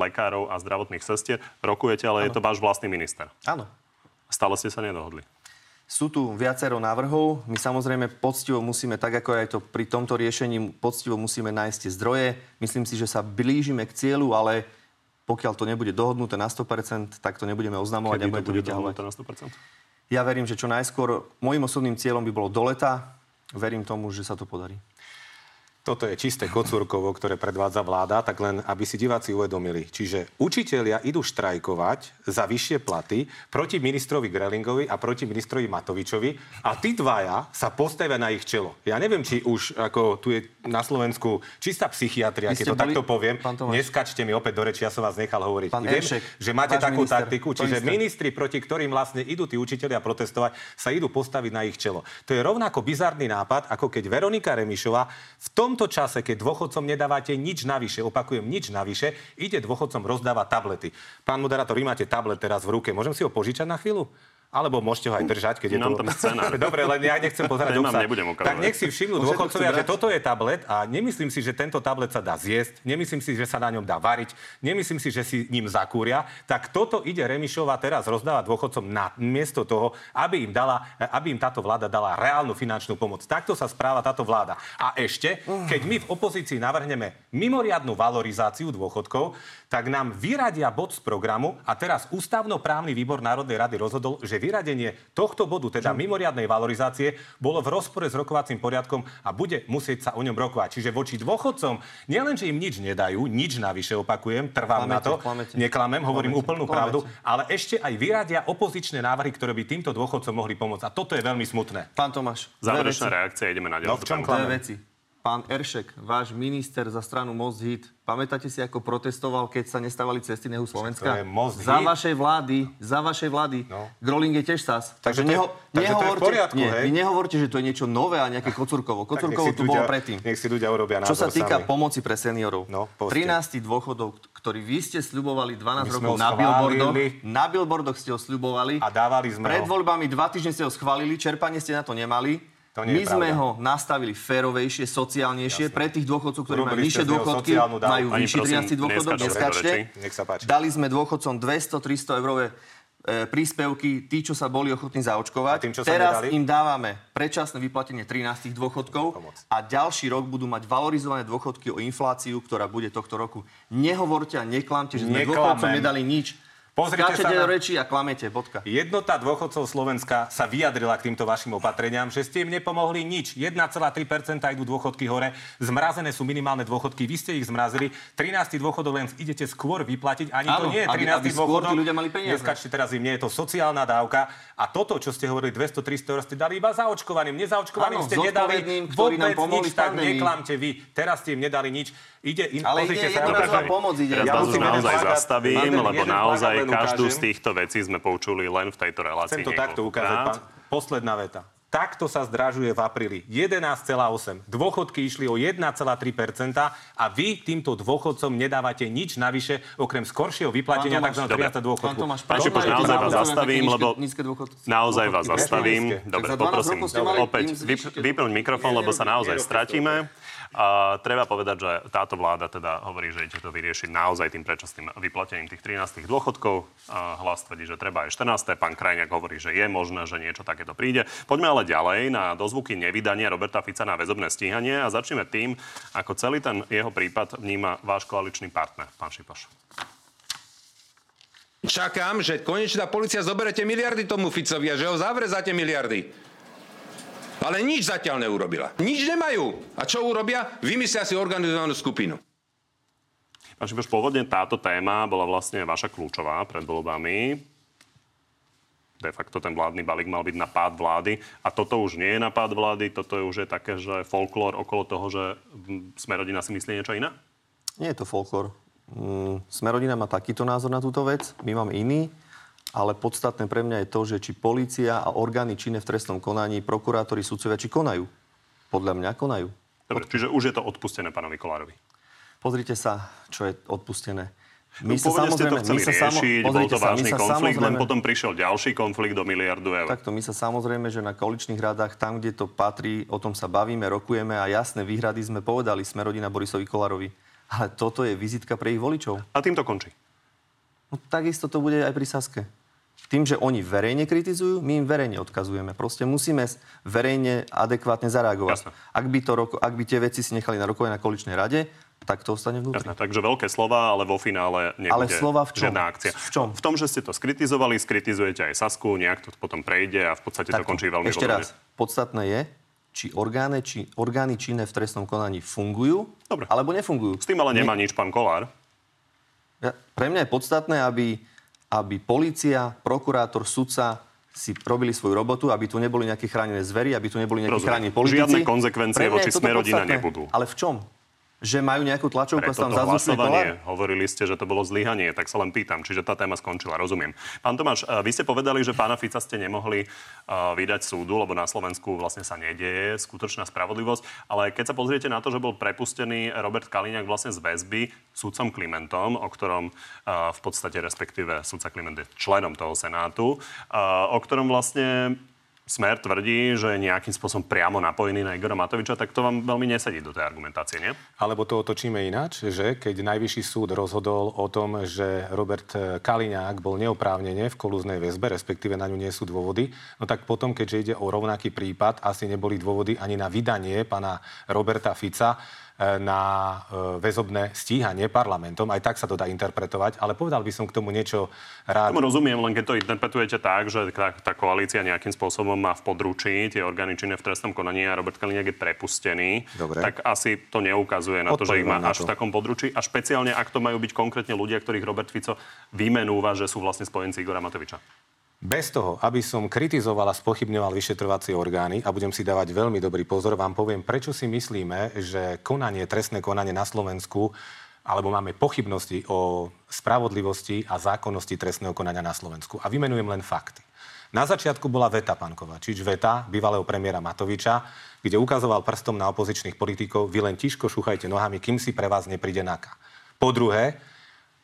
lekárov a zdravotných sestier. Rokujete, ale ano. Je to váš vlastný minister. Áno. Stále ste sa nedohodli. Sú tu viacero návrhov. My samozrejme poctivo musíme, tak ako aj to pri tomto riešení, poctivo musíme nájsť tie zdroje. Myslím si, že sa blížime k cieľu, ale pokiaľ to nebude dohodnuté na sto percent, tak to nebudeme oznamovať a budeme to vyťahovať. Ja verím, že čo najskôr, môjim osobným cieľom by bolo do leta. Verím tomu, že sa to podarí. Toto je čisté kocúrkovo, ktoré predvádza vláda, tak len, aby si diváci uvedomili. Čiže učitelia idú štrajkovať za vyššie platy proti ministrovi Grölingovi a proti ministrovi Matovičovi a tí dvaja sa postavia na ich čelo. Ja neviem, či už ako tu je na Slovensku čistá psychiatria, keď to boli... takto poviem. Neskačte mi opäť do reči, ja som vás nechal hovoriť. Pán viem, Eršek, že máte takú minister, taktiku, čiže minister. ministri, proti ktorým vlastne idú tí učitelia protestovať, sa idú postaviť na ich čelo. To je rovnako bizarný nápad, ako keď Veronika Remišová v tom v tomto čase, keď dôchodcom nedávate nič navyše, opakujem, nič navyše, ide dôchodcom rozdávať tablety. Pán moderátor, vy máte tablet teraz v ruke, môžem si ho požičať na chvíľu? Alebo môžete ho aj držať, keď je to... Tam scenár. Dobre, len ja nechcem pozerať obsah. Tak nech si všimnú dôchodcovia, že toto je tablet a nemyslím si, že tento tablet sa dá zjesť, nemyslím si, že sa na ňom dá variť, nemyslím si, že si ním zakúria. Tak toto ide Remišová teraz rozdávať dôchodcom na miesto toho, aby im dala, aby im táto vláda dala reálnu finančnú pomoc. Takto sa správa táto vláda. A ešte, keď my v opozícii navrhneme mimoriadnu valorizáciu dôchodkov, tak nám vyradia bod z programu a teraz ústavnoprávny výbor Národnej rady rozhodol, že že vyradenie tohto bodu, teda mimoriadnej valorizácie, bolo v rozpore s rokovacím poriadkom a bude musieť sa o ňom rokovať. Čiže voči dôchodcom nielenže im nič nedajú, nič navyše, opakujem, trvám klamete, na to, klamete. neklamem, hovorím klamete, úplnú klamete. pravdu, ale ešte aj vyradia opozičné návrhy, ktoré by týmto dôchodcom mohli pomôcť. A toto je veľmi smutné. Pán Tomáš, záverečná reakcia, ideme na ďalšiu. No v čom klameme? Veci. Pán Eršek, váš minister za stranu Most Hit, pamätáte si, ako protestoval, keď sa nestávali cesty nehu Slovenska? Za vašej vlády, za vašej vlády. No. Groling je tiež es á es. Takže, takže, neho, je, takže nehovorte, poriadku, nie, vy nehovorte, že to je niečo nové a nejaké Kocúrkovo. Kocúrkovo tu ľudia, bolo predtým. Nech si ľudia urobia názor. Čo sa týka sami. Pomoci pre seniorov. No, trinásť dôchodov, ktorý vy ste sľubovali dvanásť rokov na billboardoch. Na billboardoch ste ho sľubovali. A dávali sme Pred ho. voľbami dva týždne ste ho schválili, čerpanie ste na to nemali. My pravda. sme ho nastavili férovejšie, sociálnejšie. Jasne. Pre tých dôchodcov, ktorí majú nižšie dôchodky, majú vyšší trinásty dôchodok, neskačte. Dali sme dôchodcom dvesto tristo eurové e, príspevky, tí, čo sa boli ochotní zaočkovať. Tým, Teraz nedali? im dávame predčasné vyplatenie trinástich dôchodkov Pomoc. a ďalší rok budú mať valorizované dôchodky o infláciu, ktorá bude tohto roku. Nehovorte a neklamte, že sme Neklamem. dôchodcom nedali nič. Pozrite sa na reči a klamete, bodka. Jednota dôchodcov Slovenska sa vyjadrila k týmto vašim opatreniam, že ste im nepomohli nič. jeden celá tri percenta idú dôchodky hore, zmrazené sú minimálne dôchodky, vy ste ich zmrazili. trinásty dôchodok len idete skôr vyplatiť, ani Áno, to nie je trinásty dôchodok. Ľudia mali peniaze. Neskačte teraz im, nie je to sociálna dávka. A toto, čo ste hovorili, dvesto tristo eur, ste dali iba zaočkovaným. Nezaočkovaným Áno, ste nedali vôbec nič, tak neklamte vy. Teraz ste im nedali nič. Ide im, Ale ide jednorazová pomoc. Ide. Ja vás už naozaj zastavím, lebo naozaj každú z týchto vecí sme poučuli len v tejto relácii. Chcem to takto ukázať. Posledná veta. Takto sa zdražuje v apríli. jedenásť celá osem. Dôchodky išli o jeden celá tri percenta a vy týmto dôchodcom nedávate nič navyše, okrem skoršieho vyplatenia tzv. trinásteho dôchodku. Pán Šipoš, naozaj vás zastavím, lebo... Naozaj vás zastavím. Dobre, poprosím. Opäť vypnúť mikrofón, lebo sa naozaj stratíme. A treba povedať, že táto vláda teda hovorí, že ide to vyriešiť naozaj tým predčasným vyplatením tých trinástych dôchodkov. A Hlas tvrdí, že treba aj štrnásteho Pán Krajniak hovorí, že je možné, že niečo takéto príde. Poďme ale ďalej na dozvuky nevydania Roberta Fica na väzobné stíhanie a začneme tým, ako celý ten jeho prípad vníma váš koaličný partner, pán Šipoš. Čakám, že konečná polícia zoberete miliardy tomu Ficovi a že ho zavrezáte miliardy. Ale nič zatiaľ neurobila. Nič nemajú. A čo urobia? Vymyslia si organizovanú skupinu. Pán Šipoš, pôvodne táto téma bola vlastne vaša kľúčová pred voľbami. De facto ten vládny balík mal byť na pád vlády. A toto už nie je na pád vlády. Toto je už je také, že folklór okolo toho, že Smer-Rodina si myslí niečo iné? Nie je to folklór. Mm, Smer-Rodina má takýto názor na túto vec. My máme iný. Ale podstatné pre mňa je to, že či polícia a orgány činné v trestnom konaní, prokurátori, sudcovia, či konajú. Podľa mňa konajú. Dobre, Od... čiže už je to odpustené pánovi Kollárovi. Pozrite sa, čo je odpustené. My no, sa samozrejme... My sa riešiť, samo... bol to sa, vážny konflikt, samozrejme... len potom prišiel ďalší konflikt do miliardu eur. Takto, my sa samozrejme, že na koaličných radách, tam, kde to patrí, o tom sa bavíme, rokujeme a jasné výhrady sme povedali Smer-Rodina Borisovi Kollárovi. Ale toto je vizitka pre ich voličov. A tým to končí. No, takisto to bude aj pri Saske. Tým, že oni verejne kritizujú, my im verejne odkazujeme. Proste musíme verejne adekvátne zareagovať. Ak by, to roko, ak by tie veci si nechali na rokovanie na koaličnej rade, tak to ostane vnútri. Jasné, takže veľké slova, ale vo finále nebude žiadna akcia. V čom? V tom, že ste to skritizovali, skritizujete aj Sasku, nejak to potom prejde a v podstate tak to končí veľmi ešte raz. Podstatné je, či orgány, či orgány činné v trestnom konaní fungujú, Dobre. alebo nefungujú. S tým ale nemá ne... nič pán Kollár. Ja, pre mňa je podstatné, aby... aby polícia, prokurátor, sudca si robili svoju robotu, aby tu neboli nejaké chránené zvery, aby tu neboli nejaké chránené politici. Žiadne konzekvencie voči Smer-Rodina nebudú. Ale v čom? Že majú nejakú tlačovku, ktorá tam zazúčne Kollár? Hovorili ste, že to bolo zlyhanie, tak sa len pýtam, čiže tá téma skončila, rozumiem. Pán Tomáš, vy ste povedali, že pána Fica ste nemohli uh, vydať súdu, lebo na Slovensku vlastne sa nedieje skutočná spravodlivosť, ale keď sa pozriete na to, že bol prepustený Robert Kaliňák vlastne z väzby sudcom Klimentom, o ktorom uh, v podstate respektíve sudca Kliment je členom toho senátu, uh, o ktorom vlastne Smer tvrdí, že je nejakým spôsobom priamo napojený na Igora Matoviča, tak to vám veľmi nesedí do tej argumentácie, nie? Alebo to otočíme ináč, že keď Najvyšší súd rozhodol o tom, že Robert Kaliňák bol neoprávnene v kolúznej väzbe, respektíve na ňu nie sú dôvody, no tak potom, keďže ide o rovnaký prípad, asi neboli dôvody ani na vydanie pána Roberta Fica na väzobné stíhanie parlamentom. Aj tak sa to dá interpretovať, ale povedal by som k tomu niečo rád. Tomu rozumiem, len keď to interpretujete tak, že tá, tá koalícia nejakým spôsobom má v područí tie orgány činné v trestnom konaní a Robert Kaliňák je prepustený, dobre, tak asi to neukazuje na to, Odpovedám že ich má až v takom područí. A špeciálne, ak to majú byť konkrétne ľudia, ktorých Robert Fico vymenúva, že sú vlastne spojenci Igora Matoviča. Bez toho, aby som kritizoval a spochybňoval vyšetrovacie orgány, a budem si dávať veľmi dobrý pozor, vám poviem, prečo si myslíme, že konanie, trestné konanie na Slovensku, alebo máme pochybnosti o spravodlivosti a zákonnosti trestného konania na Slovensku. A vymenujem len fakty. Na začiatku bola Veta Pankova, čiže Veta bývalého premiéra Matoviča, kde ukazoval prstom na opozičných politikov, vy len tížko šúchajte nohami, kým si pre vás nepríde NAKA. Po druhé,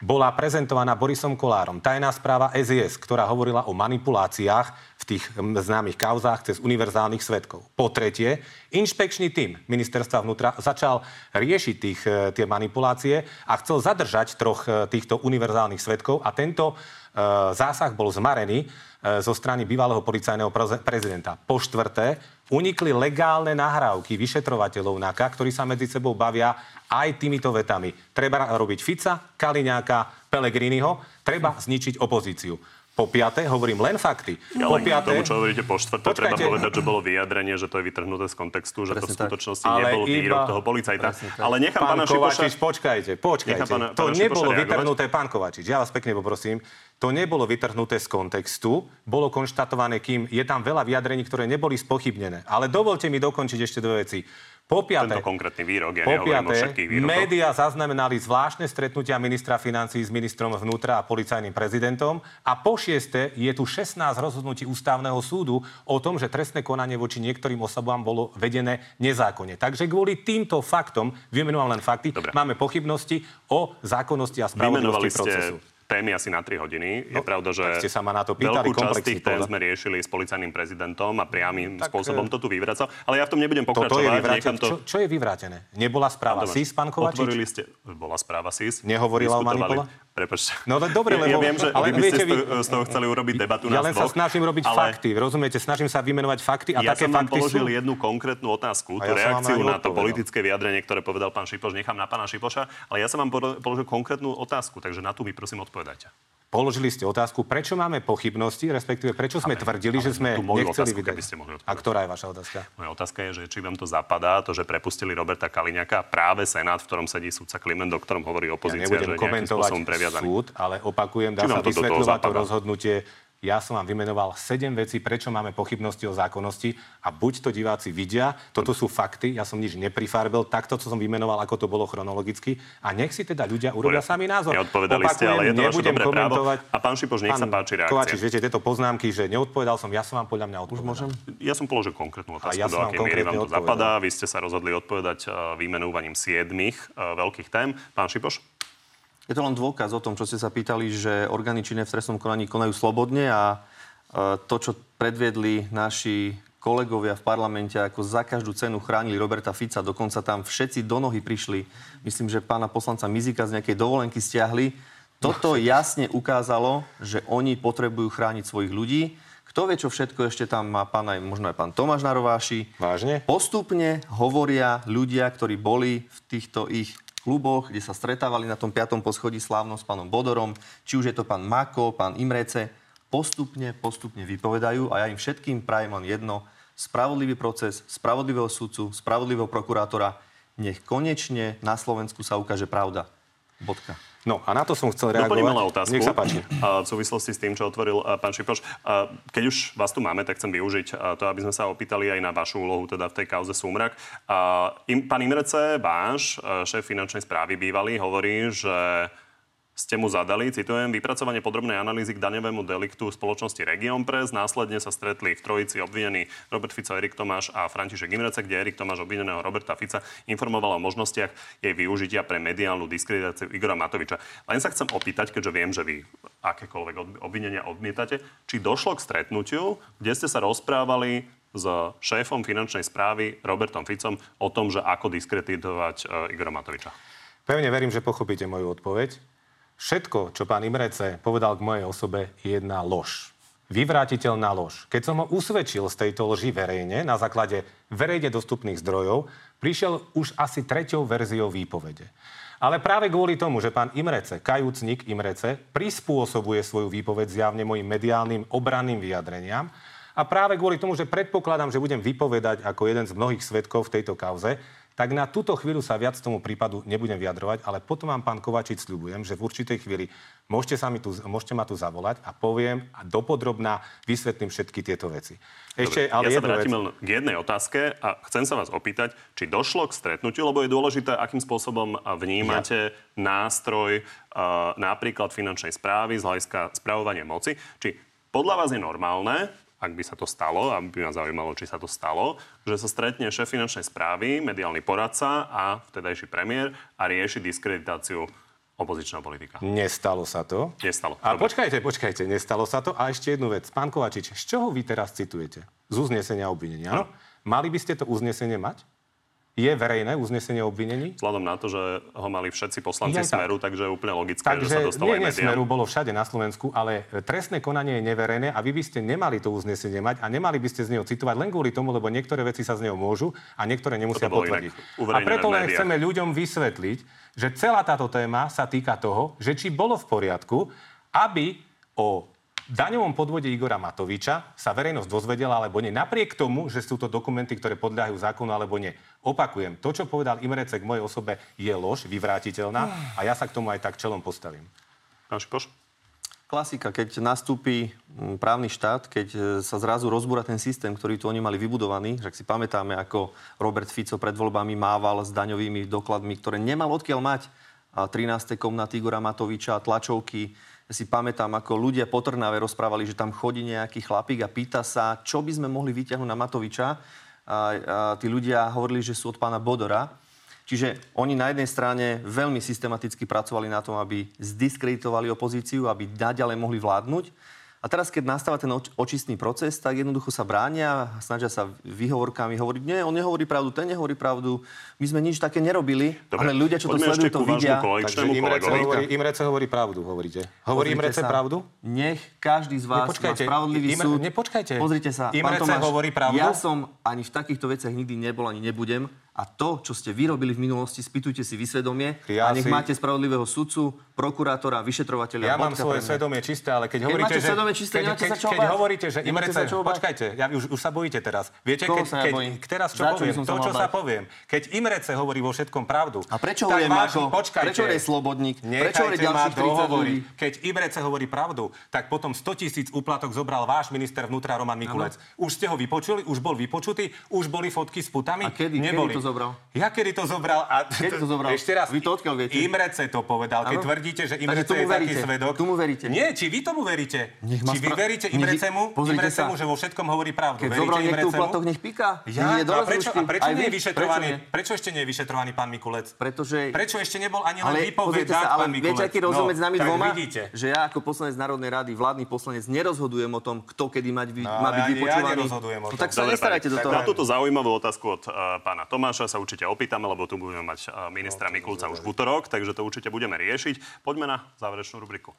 bola prezentovaná Borisom Kollárom tajná správa S I S, ktorá hovorila o manipuláciách v tých známych kauzách cez univerzálnych svedkov. Po tretie, inšpekčný tím ministerstva vnútra začal riešiť tých, tie manipulácie a chcel zadržať troch týchto univerzálnych svedkov a tento zásah bol zmarený zo strany bývalého policajného prezidenta. Po štvrté, unikli legálne nahrávky vyšetrovateľov NAKA, ktorí sa medzi sebou bavia aj týmito vetami. Treba robiť Fica, Kaliňáka, Pellegriniho, treba zničiť opozíciu. Po piate, hovorím len fakty. Ja, po piate, tomu, čo hovoríte po štvrté, treba povedať, že bolo vyjadrenie, že to je vytrhnuté z kontextu, že to v skutočnosti tak nebol výrok toho policajta. Ale nechám pán pána Kovačič, Šipoša... počkajte, počkajte. Pána, to pána nebolo vytrhnuté, pán Kovačič, ja vás pekne poprosím, to nebolo vytrhnuté z kontextu, bolo konštatované, kým je tam veľa vyjadrení, ktoré neboli spochybnené. Ale dovolte mi dokončiť ešte dve veci. Po piate, médiá zaznamenali zvláštne stretnutia ministra financií s ministrom vnútra a policajným prezidentom. A po šieste je tu šestnásť rozhodnutí Ústavného súdu o tom, že trestné konanie voči niektorým osobám bolo vedené nezákonne. Takže kvôli týmto faktom, vymenujem len fakty, dobre, máme pochybnosti o zákonnosti a spravodlivosti procesu. Témy asi na tri hodiny. Je no, pravda, že ste sa ma na to pýtali, veľkú časť tých tém sme riešili s policajným prezidentom a priamým tak, spôsobom to tu vyvracal. Ale ja v tom nebudem pokračovať. Je to... čo, čo je vyvrátené? Nebola správa S I S, pán Kovačič? Otvorili ste... Bola správa S I S. Nehovorila o manipula? Prepačte. No to dobre, lebo... Ja viem, že ale vy by ste vy... z toho chceli urobiť debatu na ja nás dvoch. Ja len sa snažím robiť ale... fakty, rozumiete? Snažím sa vymenovať fakty a ja také fakty sú... Ja som vám položil jednu konkrétnu otázku, tú ja reakciu na to politické vyjadrenie, ktoré povedal pán Šipoš, nechám na pána Šipoša, ale ja som vám položil konkrétnu otázku, takže na tú mi prosím odpovedajte. Položili ste otázku, prečo máme pochybnosti, respektíve prečo sme ale, tvrdili, ale že sme nechceli vydať. A ktorá je vaša otázka? Moja otázka je, že či vám to zapadá, to, že prepustili Roberta Kaliňáka, práve Senát, v ktorom sedí súdca Kliment, o ktorom hovorí opozícia, ja že nejakým spôsobom previazaný. Súd, ale opakujem, dá či sa to vysvetľovať to rozhodnutie. Ja som vám vymenoval sedem vecí, prečo máme pochybnosti o zákonnosti a buď to diváci vidia, toto sú fakty, ja som nič neprifarbil, takto, čo som vymenoval, ako to bolo chronologicky a nech si teda ľudia urobia sami názor. Neodpovedali opakujem, ste, ale je to vaše dobré právo. A pán Šipoš, nech sa páči reakcia. Kovačič, viete, tieto poznámky, že neodpovedal som, ja som vám podľa mňa odpovedal. Už môžem? Ja som položil konkrétnu otázku, ja do akej miery vám to odpovedal. Zapadá. Vy ste sa rozhodli odpovedať vymenúvaním siedmich veľkých tém. Pán Šipoš? Je to len dôkaz o tom, čo ste sa pýtali, že orgány činné v trestnom konaní konajú slobodne a to, čo predviedli naši kolegovia v parlamente, ako za každú cenu chránili Roberta Fica, dokonca tam všetci do nohy prišli. Myslím, že pána poslanca Mizika z nejakej dovolenky stiahli. Toto jasne ukázalo, že oni potrebujú chrániť svojich ľudí. Kto vie, čo všetko ešte tam má pán, aj, možno aj pán Tomáš na rováši. Vážne? Postupne hovoria ľudia, ktorí boli v týchto ich kluboch, kde sa stretávali na tom piatom poschodí slávno s pánom Bodorom, či už je to pán Mako, pán Imrecze, postupne, postupne vypovedajú a ja im všetkým prajem len jedno, spravodlivý proces, spravodlivého sudcu, spravodlivého prokurátora, nech konečne na Slovensku sa ukáže pravda. Bodka. No a na to som chcel reagovať. Doplním malú otázku. Nech sa páči. V súvislosti s tým, čo otvoril pán Šipoš, keď už vás tu máme, tak chcem využiť to, aby sme sa opýtali aj na vašu úlohu, teda v tej kauze Sumrak. Pán Imrecze, váš šéf finančnej správy bývalý, hovorí, že ste mu zadali, citujem, vypracovanie podrobnej analýzy k daňovému deliktu spoločnosti Regionpress. Následne sa stretli v trojici obvinení Robert Fico, Erik Tomáš a František Imrecze, kde Erik Tomáš obvineného Roberta Fica informoval o možnostiach jej využitia pre mediálnu diskreditáciu Igora Matoviča. Len sa chcem opýtať, keďže viem, že vy akékoľvek obvinenia odmietate, či došlo k stretnutiu, kde ste sa rozprávali s šéfom finančnej správy Robertom Ficom o tom, že ako diskreditovať Igora Matoviča. Pevne verím, že pochopíte moju odpoveď. Všetko, čo pán Imrecze povedal k mojej osobe, je jedna lož. vyvrátiteľná lož. Keď som ho usvedčil z tejto lži verejne, na základe verejne dostupných zdrojov, prišiel už asi treťou verziou výpovede. Ale práve kvôli tomu, že pán Imrecze, kajúcnik Imrecze, prispôsobuje svoju výpoveď zjavne mojim mediálnym obranným vyjadreniam a práve kvôli tomu, že predpokladám, že budem vypovedať ako jeden z mnohých svedkov v tejto kauze, tak na túto chvíľu sa viac tomu prípadu nebudem vyjadrovať, ale potom vám, pán Kovačič, sľubujem, že v určitej chvíli môžete, sa mi tu, môžete ma tu zavolať a poviem a dopodrobná vysvetlím všetky tieto veci. Ešte, Dobre, ale ja sa vrátim vec... k jednej otázke a chcem sa vás opýtať, či došlo k stretnutiu, lebo je dôležité, akým spôsobom vnímate ja. nástroj uh, napríklad finančnej správy z hľadiska spravovania moci. Či podľa vás je normálne, ak by sa to stalo, a by ma zaujímalo, či sa to stalo, že sa stretne šéf finančnej správy, mediálny poradca a vtedajší premiér a rieši diskreditáciu opozičného politika. Nestalo sa to. Nestalo. A Dobre. počkajte, počkajte, nestalo sa to. A ešte jednu vec. Pán Kovačič, z čoho vy teraz citujete? Z uznesenia obvinenia? No. Mali by ste to uznesenie mať? Je verejné uznesenie obvinení? Vzhľadom na to, že ho mali všetci poslanci tak. Smeru, takže je úplne logické, takže, že sa dostalo aj médiám. Takže Smeru bolo všade na Slovensku, ale trestné konanie je neverejné a vy by ste nemali to uznesenie mať a nemali by ste z neho citovať len kvôli tomu, lebo niektoré veci sa z neho môžu a niektoré nemusia potvrdiť. A preto len chceme ľuďom vysvetliť, že celá táto téma sa týka toho, že či bolo v poriadku, aby o daňovom podvode Igora Matoviča sa verejnosť dozvedela alebo nie, napriek tomu, že sú to dokumenty, ktoré podľahajú zákonu alebo nie. Opakujem, to, čo povedal Imrecze k mojej osobe, je lož, vyvrátiteľná a ja sa k tomu aj tak čelom postavím. Pán Šipoš? Klasika, keď nastúpi právny štát, keď sa zrazu rozbúra ten systém, ktorý tu oni mali vybudovaný, že si pamätáme, ako Robert Fico pred voľbami mával s daňovými dokladmi, ktoré nemal odkiaľ mať, trinástej komnaty Igora Matoviča, tlačovky. Si pamätám, ako ľudia po Trnave rozprávali, že tam chodí nejaký chlapík a pýta sa, čo by sme mohli vyťahnuť na Matoviča. A, a tí ľudia hovorili, že sú od pána Bodora. Čiže oni na jednej strane veľmi systematicky pracovali na tom, aby zdiskreditovali opozíciu, aby naďalej mohli vládnuť. A teraz, keď nastáva ten oč- očistný proces, tak jednoducho sa bránia, snažia sa výhovorkami hovoriť, nie, on nehovorí pravdu, ten nehovorí pravdu, my sme nič také nerobili, Dobre. ale ľudia, čo to sledujú, to vidia. Takže Imrecze hovorí, Imrecze hovorí pravdu, hovoríte. Hovorí Imrecze pravdu? Nech každý z vás má spravodlivý súd. Nepočkajte, Pozrite sa, pán Tomáš, hovorí pravdu? Ja som ani v takýchto veciach nikdy nebol, ani nebudem. A to, čo ste vyrobili v minulosti, spýtujte si vysvedomie ja a nech si... máte spravodlivého sudcu, prokurátora, vyšetrovateľa. Ja mám svoje svedomie čisté, ale keď, keď hovoríte, že čisté, keď, keď, keď hovoríte, že Imrecze, počkajte, ja už, už sa bojíte teraz. Viete, keď, keď, keď teraz čo poviem, to čo sa poviem. Keď Imrecze hovorí vo všetkom pravdu. A prečo hovorí Mako? Prečo hovorí Slobodník? Prečo hovorí ďalších tridsať? Keď Imrecze hovorí pravdu, tak potom sto tisíc úplatok zobral váš minister vnútra Roman Mikulec. Už ste ho vypočuli, už bol vypočutý, už boli fotky s putami, neboli. Zobral. Ja kedy to zobral? A kedy to zobral? Ešte raz. Vy to odkiaľ viete? Imrecze to povedal. Keď ano? Tvrdíte, že Imrecze je taký svedok. Tomu veríte. Nie, či vy tomu veríte? Nech či vy spra... veríte Imreczemu? Imrecze mu, že vo všetkom hovorí pravdu. Keď veríte Imrecze? Keď zobral niekto úplatok, nech píka. Ja? Nie, a prečo, a prečo nie je vyšetrovaný? Prečo, prečo ešte nie je vyšetrovaný pán Mikulec? Pretože... Prečo ešte nebol ani len vypovedať pán Mikulec? Viete, aký rozum medzi nami dvoma? Že ja ako poslanec Národnej rady, vládny poslanec, nerozhodujem o tom, kto kedy má byť vypočúvaný. Tak sa nestarajte do toho. Na túto zaujímavú otázku od pána Tomáša sa určite opýtame, lebo tu budeme mať ministra no, Mikulca už v utorok, takže to určite budeme riešiť. Poďme na záverečnú rubriku.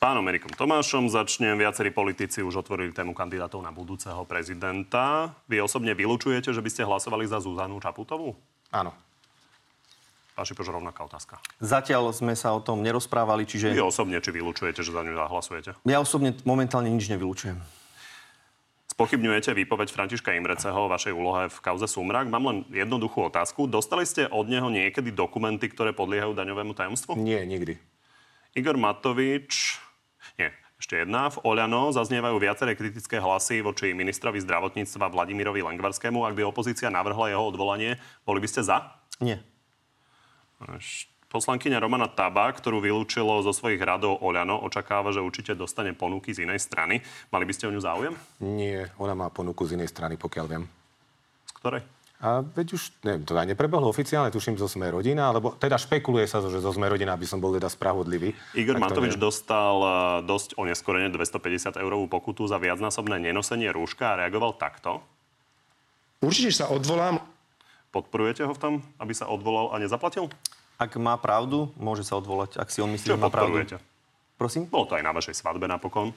Pánom Erikom Tomášom začnem. Viacerí politici už otvorili tému kandidátov na budúceho prezidenta. Vy osobne vylučujete, že by ste hlasovali za Zuzanu Čaputovú? Áno. Páči, pož rovnaká otázka. Zatiaľ sme sa o tom nerozprávali, čiže... Vy osobne, či vylučujete, že za ňu zahlasujete? Ja osobne momentálne nič nevylučujem. Spochybňujete výpoveď Františka Imreczeho o vašej úlohe v kauze Sumrak. Mám len jednoduchú otázku. Dostali ste od neho niekedy dokumenty, ktoré podliehajú daňovému tajomstvu? Nie, nikdy. Igor Matovič... Nie, ešte jedna. V Oľano zaznievajú viaceré kritické hlasy voči ministrovi zdravotníctva Vladimirovi Lengvarskému. Ak by opozícia navrhla jeho odvolanie, boli by ste za? Nie. Poslankyňa Romana Taba, ktorú vylúčilo zo svojich radov Oľano, očakáva, že určite dostane ponuky z inej strany. Mali by ste o ňu záujem? Nie, ona má ponuku z inej strany, pokiaľ viem. Z ktorej? A veď už, neviem, to aj neprebehlo oficiálne, tuším, zo Smer-Rodina, alebo teda špekuluje sa, že zo Smer-Rodina by som bol teda spravodlivý. Igor Matovič dostal dosť oneskorene dvestopäťdesiat eurovú pokutu za viacnásobné nenosenie rúška a reagoval takto. Určite sa odvolám. Podporujete ho v tom, aby sa odvolal a nezaplatil? Ak má pravdu, môže sa odvolať, ak si on myslí, že má pravdu. Čo podporujete? Prosím? Bolo to aj na vašej svadbe napokon.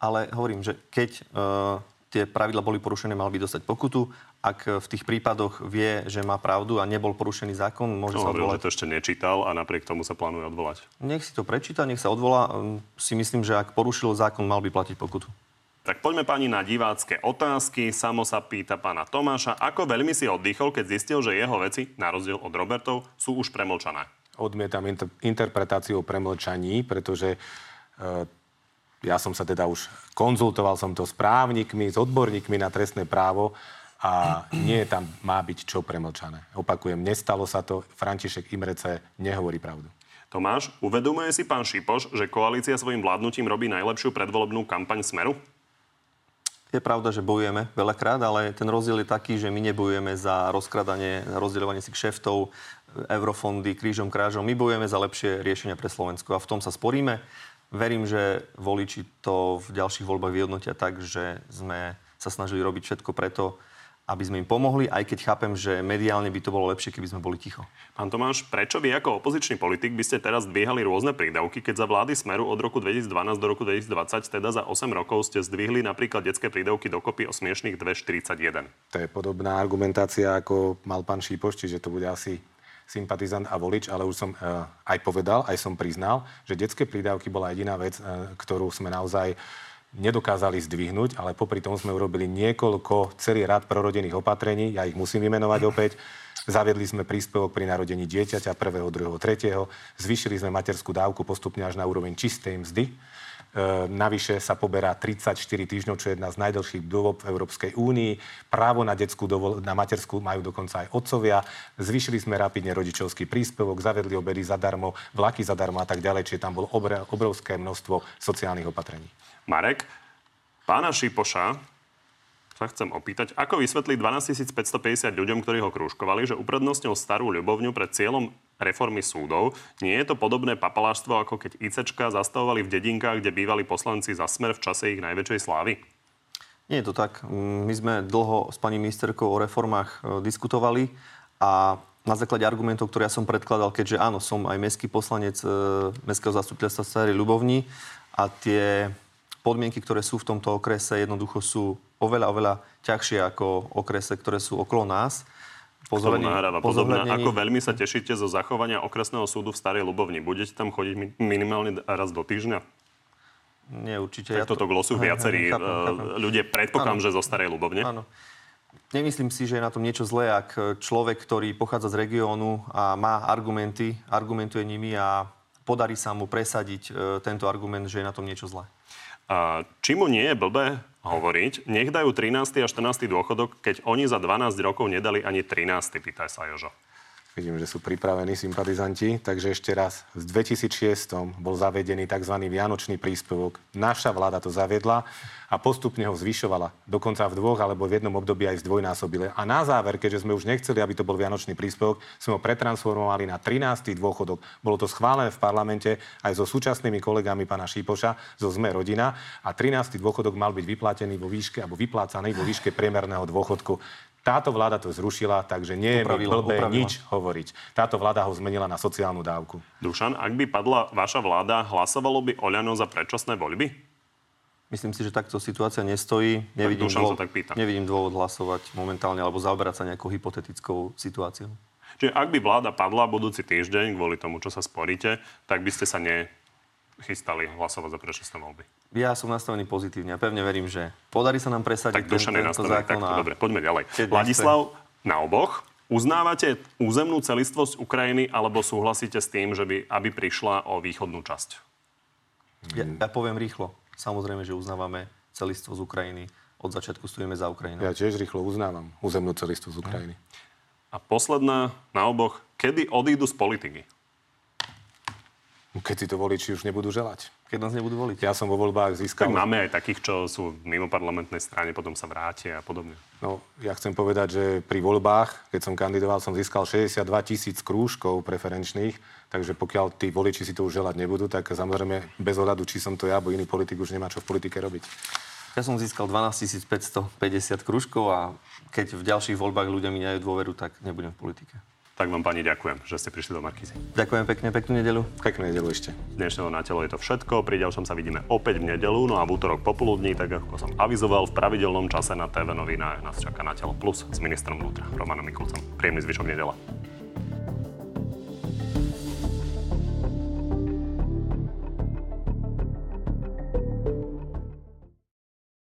Ale hovorím, že keď uh, tie pravidla boli porušené, mal by dostať pokutu. Ak v tých prípadoch vie, že má pravdu a nebol porušený zákon, môže no, sa odvolať. Hovoril, že to ešte nečítal a napriek tomu sa plánuje odvolať. Nech si to prečíta, nech sa odvolá. Si myslím, že ak porušil zákon, mal by platiť pokutu. Tak poďme, pani, na divácké otázky. Samo sa pýta pána Tomáša, ako veľmi si oddychol, keď zistil, že jeho veci, na rozdiel od Robertov, sú už premlčané. Odmietam inter- interpretáciu o premlčaní, pretože e, ja som sa teda už konzultoval som to s právnikmi, s odborníkmi na trestné právo a nie tam má byť čo premlčané. Opakujem, nestalo sa to. František Imrecze nehovorí pravdu. Tomáš, uvedomuje si pán Šipoš, že koalícia svojim vládnutím robí najlepšiu predvolebnú kampaň Smeru? Je pravda, že bojujeme veľakrát, ale ten rozdiel je taký, že my nebojujeme za rozkradanie, za rozdeľovanie si kšeftov, eurofondy, krížom, krážom. My bojujeme za lepšie riešenia pre Slovensko a v tom sa sporíme. Verím, že voliči to v ďalších voľbách vyhodnotia tak, že sme sa snažili robiť všetko preto, aby sme im pomohli, aj keď chápem, že mediálne by to bolo lepšie, keby sme boli ticho. Pán Tomáš, prečo vy ako opozičný politik by ste teraz dvíhali rôzne prídavky, keď za vlády Smeru od roku dvetisícdvanásť do roku dvetisícdvadsať, teda za osem rokov, ste zdvihli napríklad detské prídavky dokopy o smiešných dve štyridsaťjeden? To je podobná argumentácia, ako mal pán Šipoš, čiže to bude asi sympatizant a volič, ale už som e, aj povedal, aj som priznal, že detské prídavky bola jediná vec, e, ktorú sme naozaj nedokázali zdvihnúť, ale popri tom sme urobili niekoľko, celý rad prorodených opatrení, ja ich musím vymenovať opäť. Zaviedli sme príspevok pri narodení dieťaťa prvého, druhého, tretieho Zvýšili sme materskú dávku postupne až na úroveň čistej mzdy. E, navyše sa poberá tridsaťštyri týždňov, čo je jedna z najdlhších dôb v Európskej únii. Právo na detskú dovol- na materskú majú dokonca aj otcovia. Zvýšili sme rapidne rodičovský príspevok, zavedli obedy zadarmo, vlaky zadarmo a tak ďalej, čiže tam bolo obr- obrovské množstvo sociálnych opatrení. Marek, pána Šipoša sa chcem opýtať, ako vysvetliť dvanásťtisícpäťstopäťdesiat ľuďom, ktorí ho krúžkovali, že uprednostnil Starú Ľubovňu pred cieľom reformy súdov. Nie je to podobné papaláštvo, ako keď ICčka zastavovali v dedinkách, kde bývali poslanci za Smer v čase ich najväčšej slávy? Nie je to tak. My sme dlho s pani ministerkou o reformách diskutovali a na základe argumentov, ktoré ja som predkladal, keďže áno, som aj mestský poslanec e, mestského zastupiteľstva Starej Ľubovni a tie podmienky, ktoré sú v tomto okrese, jednoducho sú oveľa, oveľa ťažšie ako okrese, ktoré sú okolo nás. Pozorný, podobná, ako veľmi sa tešíte zo zachovania okresného súdu v Starej Ľubovni? Budete tam chodiť minimálne raz do týždňa? Nie, určite. Tak ja toto to... glosujú viacerí ľudia. Predpokladám, že zo Starej Ľubovne. Áno. Nemyslím si, že je na tom niečo zlé, ak človek, ktorý pochádza z regiónu a má argumenty, argumentuje nimi a podarí sa mu presadiť tento argument, že je na tom niečo zlé. A či mu nie je blbé hovoriť, nech dajú trinásty a štrnásty dôchodok, keď oni za dvanásť rokov nedali ani trinásty, pýtaj sa Jožo. Vidím, že sú pripravení sympatizanti, takže ešte raz, v dvetisícšesť bol zavedený tzv. Vianočný príspevok. Naša vláda to zaviedla a postupne ho zvyšovala. Dokonca v dvoch alebo v jednom období aj zdvojnásobile. A na záver, keďže sme už nechceli, aby to bol Vianočný príspevok, sme ho pretransformovali na trinásty dôchodok. Bolo to schválené v parlamente aj so súčasnými kolegami pána Šipoša, zo Sme-Rodina. A trinásty dôchodok mal byť vyplatený vo výške, alebo vyplácaný vo výške priemerného dôchodku. Táto vláda to zrušila, takže nie je mi blbé nič hovoriť. Táto vláda ho zmenila na sociálnu dávku. Dušan, ak by padla vaša vláda, hlasovalo by Oľano za predčasné voľby? Myslím si, že takto situácia nestojí. Nevidím, tak Dušan dôvod, sa tak pýta. Nevidím dôvod hlasovať momentálne alebo zaoberať sa nejakou hypotetickou situáciou. Čiže ak by vláda padla budúci týždeň kvôli tomu, čo sa sporíte, tak by ste sa nechystali hlasovať za predčasné voľby? Ja som nastavený pozitívne a pevne verím, že podarí sa nám presadiť tak, ten, tento zákon. Tak, a... dobre, poďme ďalej. Vladislav, na oboch. Uznávate územnú celistvosť Ukrajiny alebo súhlasíte s tým, že by, aby prišla o východnú časť? Ja, ja poviem rýchlo. Samozrejme, že uznávame celistvosť Ukrajiny. Od začiatku stojíme za Ukrajinou. Ja tiež rýchlo uznávam územnú celistvosť Ukrajiny. A posledná na oboch. Kedy odídu z politiky? Keď si to voliči už nebudú želať. Keď nás nebudú voliť. Ja som vo voľbách získal... Tak máme aj takých, čo sú v mimoparlamentnej strane, potom sa vrátia a podobne. No, ja chcem povedať, že pri voľbách, keď som kandidoval, som získal šesťdesiatdva tisíc krúžkov preferenčných, takže pokiaľ tí voliči si to už želať nebudú, tak samozrejme bez ohľadu, či som to ja, bo iný politik už nemá čo v politike robiť. Ja som získal dvanásťtisícpäťstopäťdesiat krúžkov a keď v ďalších voľbách ľudia mi dajú dôveru, tak nebudem v politike. Tak vám, pani, ďakujem, že ste prišli do Markízy. Ďakujem pekne, peknú nedeľu. Peknú nedeľu ešte. Dnešného Na telo je to všetko. Pri ďalšom sa vidíme opäť v nedeľu, no a v útorok popoludní, tak ako som avizoval, v pravidelnom čase na té vé novinách nás čaká Na telo plus s ministrom vnútra Romanom Mikulcom. Príjemný zvyšok nedele.